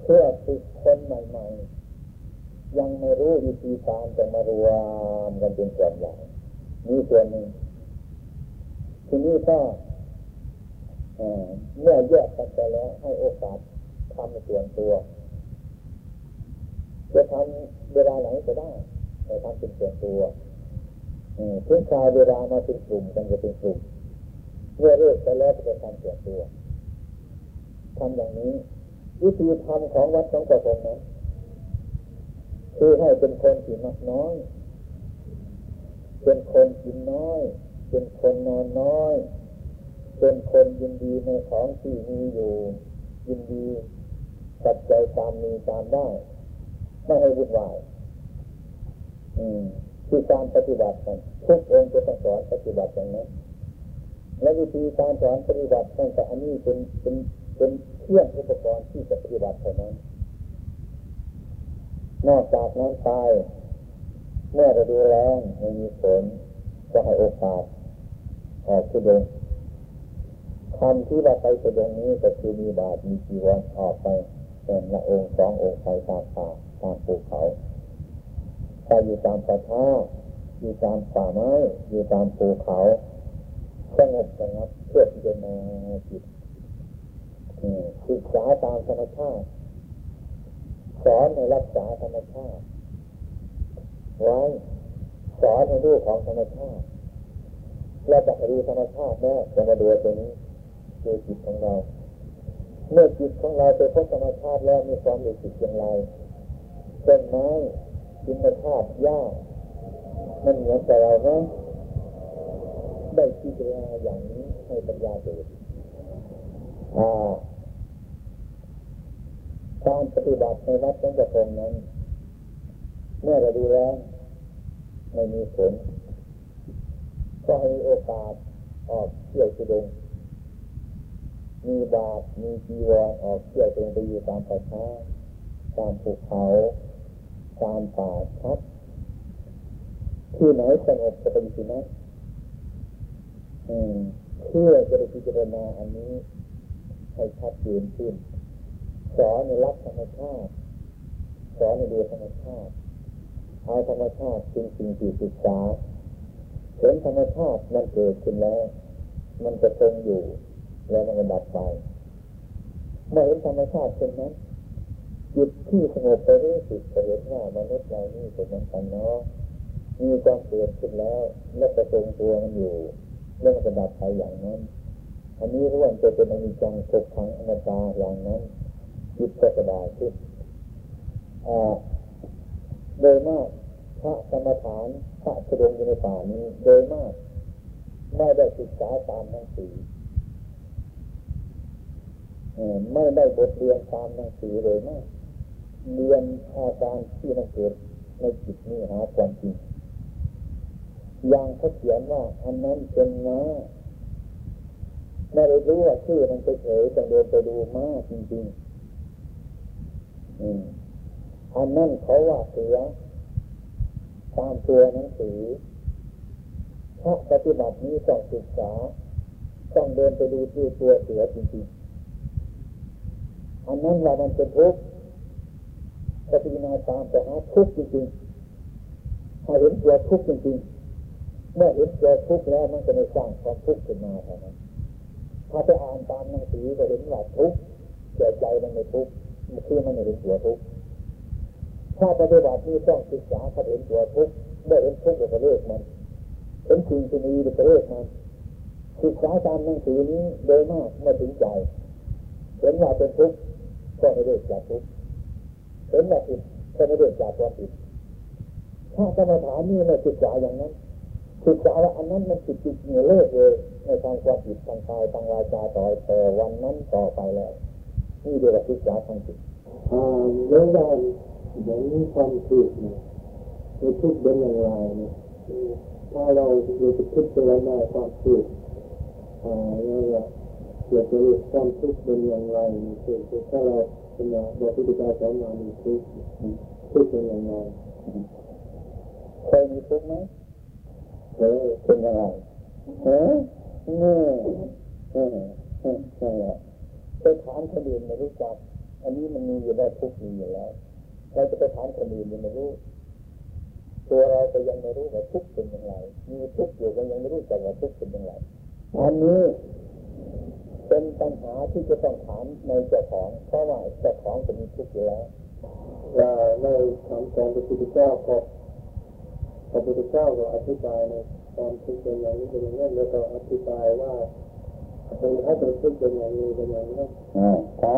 เพื่อฝึกคนใหม่ๆยังไม่รู้วิธีการจะมารวมกันเป็นส่วนใหญ่นี่ส่วนหนึ่งทีนี้ก็เมื่อแยกกันไปแล้วให้โอกาสทำส่วนตัวจะทำเวลาไหนก็ได้แต่ทำเป็นส่วนตัวถึงคราวเวลามาเป็นกลุ่มกันจะเป็นกลุ่มเมื่อเลิกไปแล้วจะทำส่วนตัวทำอย่างนี้วิธีทำของวัดของกระทงนั้นคือให้เป็นคนที่มักน้อยเป็นคนกินน้อยเป็นคนนอนน้อยเป็นคนยินดีในของที่มีอยู่ยินดีปัจจัยตามมีตามได้ไม่ให้วุ่นวายอืมคือการปฏิบัติกันทุกองค์จะสอนปฏิบัติอย่างนั้นและวิธีการสอนปฏิบัติตั้งแต่อันนี้เป็นเป็นเป็นเครื่องอุปกรณ์ที่จะปฏิบัติเท่านั้นนอกจากนั้นไปเมื่อเราดูแลไม่มีผลจะให้โอกาสออกสุดงคำที่เราไปสุดงนี้ก็คือมีบาตรมีจีวรออกไปเป็นละองค์สององค์ไปตามป่าตามภูเขาอยู่ตามป่าท้าอยู่ตามป่าไม้อยู่ตามภูเขาสงบสงบเพื่อที่จะมาจิตศึกษาตามธรรมชาติสอนให้รักษาธรรมชาติไว้สอนให้รู้ของธรรมชาติและจะดูธรรมชาติแม่จะมาดูตัวนี้ดูจิตของเราเมื่อจิตของเราไปพบธรรมชาติแล้วมีความรู้สึกอย่างไรต้นไม้กินในภาพยากมันเหมือนแต่เราเนาะได้พิจารณาอย่างนี้ให้ปัญญาเกิดการปฏิบัติในวัดตั้งแต่ตรงนั้นเมื่อเราดูแลไม่มีผลก็ให้โอกาสออกเที่ยวสุดงมีบาตรมีจีวรออกเที่ยวตรงไปอยู่ตามป่าช้าตามภูเขาตามป่าชัดที่ไหนสงบจะเป็นที่นั้นเพื่อจะได้พิจารณาอันนี้ ให้ชัดเจนขึ้นสอนในรักธรรมชาติสอนในดูธรรมชาติเอาธรรมชาติเป็นสิ่งที่ศึกษาเห็นธรรมชาติมันเกิดขึ้นแล้วมันจะคงอยู่แล้วมันก็ดับไปเมื่อเห็นธรรมชาติเช่นนั้นจิตที่สงบไปรู้สึกเห็นว่ามนุษย์เรานี่เป็นเหมือนกันเนาะมีความเกิดขึ้นแล้วแล้วก็ทรงตัวมันอยู่แล้วมันก็ดับไปอย่างนั้นอันนี้ล้วนจะเป็นอนิจจังทุกขังอนัตตาอย่างนั้นจิตก็สบายขึ้นอ่าโดยมากพระกรรมฐานพระสดงอยู่ในป่านี้โดยมากไม่ได้ศึกษาตามหนังสือไม่ได้บทเรียนตามหนังสือเลยนะเรียนอาการที่มันเกิดในจิตนี้หาความจริงอย่างเขาเขียนว่าอันนั้นเป็นนะไม่ได้รู้ว่าชื่อมันเฉยๆแต่เดินไปดูมากจริงๆอันนั้นเขาว่าเสือตามตัวหนังสือเพราะปฏิบัตินี้ต้องศึกษาต้องเดินไปดูที่ตัวเสือจริงๆอันนั้นเรามันเป็นทุกข์ปฏิญาณตามแต่หาทุกข์จริงๆถ้าเห็นตัวทุกข์จริงๆเมื่อเห็นตัวทุกข์แล้วมันจะไม่สร้างความทุกข์ขึ้นมาเท่านั้นถ้าไปอ่านตามหนังสือจะเห็นว่าทุกข์แต่ใจมันไม่ทุกข์คือมันไม่เห็นตัวทุกข์ถ้าปฏิบัติที่ต้องศึกษาถ้าเห็นตัวทุกข์เมื่อเห็นทุกข์จะเลิกมันเห็นสิ่งที่มีจะเลิกมันศึกษาตามหนังสือนี้โดยมากไม่ถึงใจเห็นว่าเป็นทุกข์ก็ไม่ได้จากทุกข์เห็นว่าผิดก็ไม่ได้จากความผิดถ้ากรรมฐานนี่ไม่ศึกษาอย่างนั้นศึกษาว่าอันนั้นมันผิดจริงๆเลิกเลยในทางความผิดทางกายทางวาจาต่อแต่วันนั้นต่อไปแล้วนี่เรียกว่าศึกษาทางจิตอ่าเรื่องการอย่างนี้ความทุกข์เนี่ยคือทุกข์เป็นอย่างไรเนี่ยถ้าเราดูทุกข์เป็นอะไรมาความทุกข์อ่าเนี่ยเกิดจากความทุกข์เป็นอย่างไรคือถ้าเราเป็นแบบที่เราสอนมามีทุกข์ทุกข์เป็นอย่างไรเคยมีทุกข์ไหมเคยเป็นยังไงเฮ้ยนี่เฮ้ยเฮ้ยใช่แล้วไปถามคนอื่นไม่รู้จักอันนี้มันมีอยู่แล้วทุกข์มีอยู่แล้วเราจะไปถามคนอื่นยังไม่รู้ตัวเราก็ยังไม่รู้ว่าทุกข์เป็นอย่างไรมีทุกข์อยู่ก็ยังไม่รู้จักว่าทุกข์เป็นอย่างไรอันนี้เป็นปัญหาที่จะต้องถามในเจ้าของเพราะว่าเจ้าของจะมีทุกข์อยู่แล้วเราในคำสอนพระพุทธเจ้าก็พระพุทธเจ้าก็อธิบายในความทุกข์เป็นอย่างนี้เป็นอย่างนั้นแล้วก็อธิบายว่าเป็นให้เป็นทุกข์เป็นอย่างนี้เป็นอย่างนั้นอ๋อใช่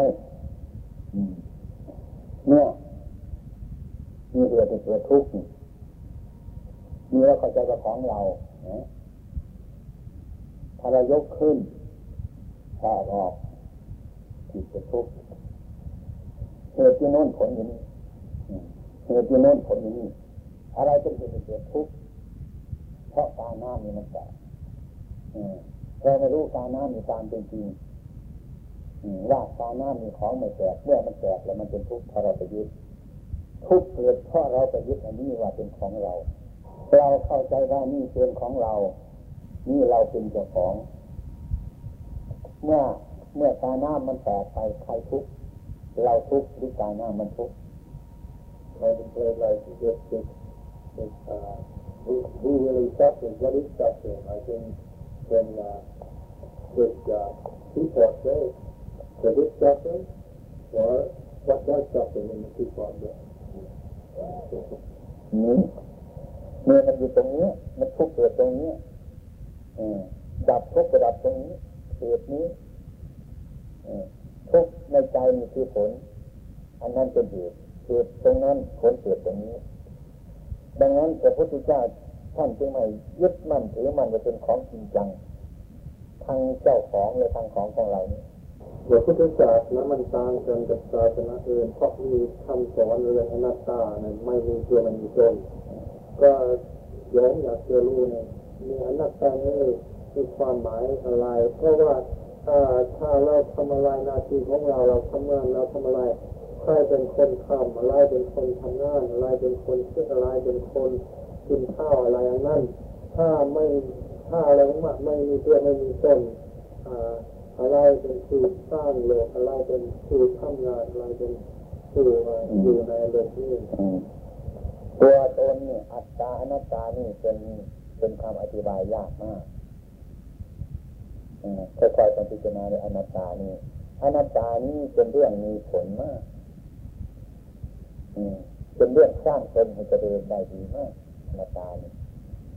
เนี่ยมีเหตุเป็นตัวทุกข์มีแล้วเข้าใจเจ้าของเราถ้าเรายกขึ้นถ้าออกจิตจะทุกข์เหตุที่โน้นผลอย่างนี้เหตุที่โน้นผลอย่างนี้อะไรจะเป็นเหตุให้ทุกข์เพราะตาหน้ามีมันแตกเราไม่รู้ตาหน้ามีตามเป็นจริงว่าตาหน้ามีของไม่แตกเมื่อมันแตกแล้วมันเป็นทุกข์เพราะเราไปยึดทุกข์เกิดเพราะเราไปยึดอันนี้ว่าเป็นของเราเราเข้าใจว่านี่เป็นของเรานี่เราเป็นเจ้าของเมื่อเมื่อตาหน้ามันแตกไปใครทุกข์เราทุกข์หรือตาหน้ามันทุกข์เราเป็นเพื่อนเราที่เกิดขึ้น who who really suffers what is suffering I think when uh, with uh, two parts there what is suffering or what does suffering in the two parts there นี่เมื่อมันอยู่ตรงนี้มันทุกข์เกิดตรงนี้ดับทุกข์ก็ดับตรงนี้เหตุนี้ทุกข์ในใจมีคือผลอันนั้นเป็นเหตุเหตุตรงนั้นผลเกิดตรงนี้ดังนั้นพระพุทธเจ้าท่านจึงไม่ยึดมั่นถือมั่นว่าเป็นของจริงจังทางเจ้าของและทางของของเรานี้พระพุทธศาสนามันต่างกันกับศาสนาอื่นเพราะมีคำสอนเรื่องอนัตตาเนี่ยไม่มีตัวมันมีตนก็หลงอยากจะรู้เนี่ยมีอนัตตาเนี่ยมีความหมายอะไรเพราะว่าถ้าเราทำอะไรหน้าที่ของเราเราทำงานเราทำอะไรใครเป็นคนทำอะไรเป็นคนทำงานอะไรเป็นคนคิดอะไรเป็นคนกินข้าวอะไรอย่างนั้นถ้าไม่ถ้าอะไรมากไม่มีเพื่อไม่มีต้น อะไรเป็นคือสร้างโลกอะไรเป็นคือทำงานอะไรเป็นคืออยู่ในโลกนี้ตัวตนนี่อัตตาอนัตตานี่เป็นเป็นคำอธิบายยากมากค่อยๆพิจารณาในอนัตตานี่อนัตตานี่เป็นเรื่องมีผลมากเป็นเรื่องสร้างตนให้เจริญได้ดีมากอนัตตานี่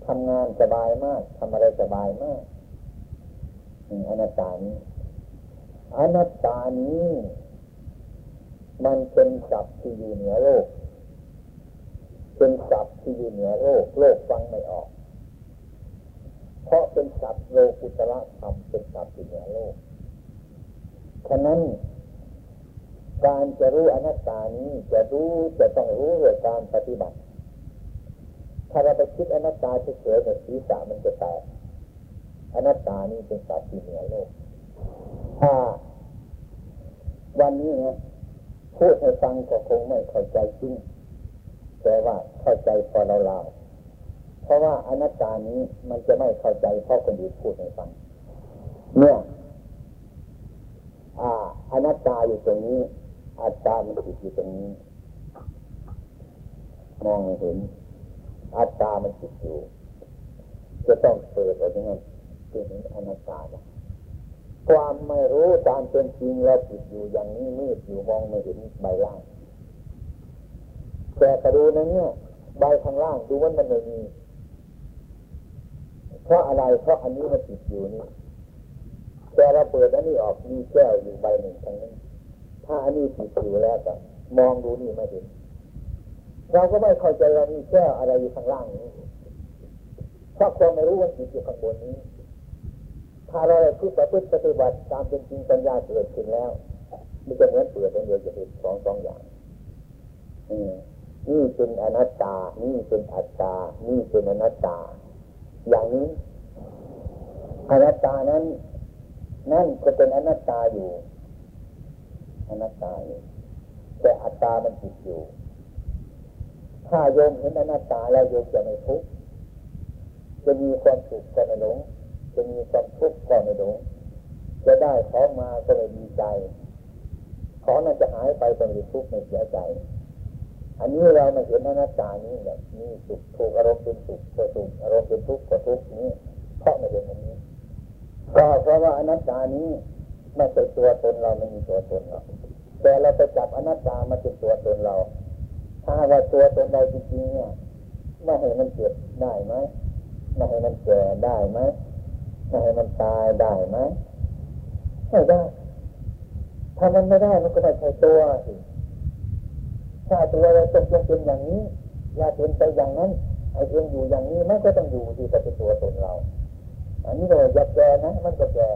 ทำงานสบายมากทำอะไรสบายมากอนัตตานี้อนัตตานี้มันเป็นศัพท์ที่อยู่เหนือโลกเป็นศัพท์ที่อยู่เหนือโลกโลกฟังไม่ออกเพราะเป็นศัพท์โลกุตระธรรมเป็นศัพท์ที่เหนือโลกฉะนั้นการจะรู้อนัตตานี้จะรู้จะต้องรู้ด้วยการปฏิบัติถ้าเราไปคิดอนัตตาเฉยๆเนี่ยศีรษะมันจะแตกอนัตตานี่เป็นสัตว์ที่เหนือโลกถ้าวันนี้นะพูดให้ฟังก็คงไม่เข้าใจจริงแต่ว่าเข้าใจพอเราเล่าเพราะว่าอนัตตานี้มันจะไม่เข้าใจเพราะคนอื่นพูดให้ฟังเนี่ยอ่าอนัตตาอยู่ตรงนี้อัตตามันติดอยู่ตรงนี้มองเห็นอัตตามันติดอยู่จะต้องเปิดอะไรอย่างนั้นเป็นอนัตตาความไม่รู้ตามเป็นจริงแล้วติดอยู่อย่างนี้มืดอยู่มองไม่เห็นใบล่างแต่กระดูนั้นเนี่ยใบข้างล่างดูว่ามันไม่มีเพราะอะไรเพราะอันนี้มันติดอยู่นี่แต่เราเปิดอันนี้ออกมีแก้วอยู่ใบหนึ่งทางนั้นถ้าอันนี้ติดอยู่แล้วก็มองดูนี่ไม่เห็นเราก็ไม่เข้าใจว่ามีแก้วอะไรอยู่ข้างล่างนี้เพราะความไม่รู้ว่าติดอยู่ข้างบนนี้ถ้าเราคิดประพฤติปฏิบัติตามเป็นจริงปัญญาเกิดขึ้นแล้วมันจะเหมือนเปลือกเดียวจะเป็นสองสองอย่างนี่เป็นอนัตตานี่เป็นอัตตานี่เป็นอนัตตาอย่างนี้อนัตตานั้นนั่นก็เป็นอนัตตาอยู่อนัตตาอยู่แต่อัตตามันติดอยู่ถ้าโยมเห็นอนัตตาแล้วโยมจะไม่ทุกข์จะมีความสุขก็ไม่หลงจะมีความทุกข์ก็ไม่หลงจะได้ของมาก็ไม่ดีใจของนั้นจะหายไปก็ไม่ทุกข์ไม่เสียใจอันนี้เรามาเห็นอนัตตานี้แบบนี้สุขทุกข์อารมณ์เป็นสุขก็สุขอารมณ์เป็นทุกข์ก็ทุกข์นี้เพราะไม่เห็นอันนี้ก็เพราะว่าอนัตตานี้ไม่ใช่ตัวตนเราไม่มีตัวตนเราแต่เราไปจับอนัตตามาเป็นตัวตนเราถ้าว่าตัวตนเราจริงๆเนี่ยไม่ให้มันเกิดได้ไหมไม่ให้มันแก่ได้ไหมไม่ให้มันตายได้ไหมไม่ได้ถ้ามันไม่ได้มันก็ไม่ใช่ตัวสิถ้าตัวเราตกลงเป็นอย่างนี้อย่าเป็นไปอย่างนั้นไอ้เองอยู่อย่างนี้มันก็ต้องอยู่ที่จะเป็นตัวตนเราอันนี้เราอย่าแก่นะมันก็แก่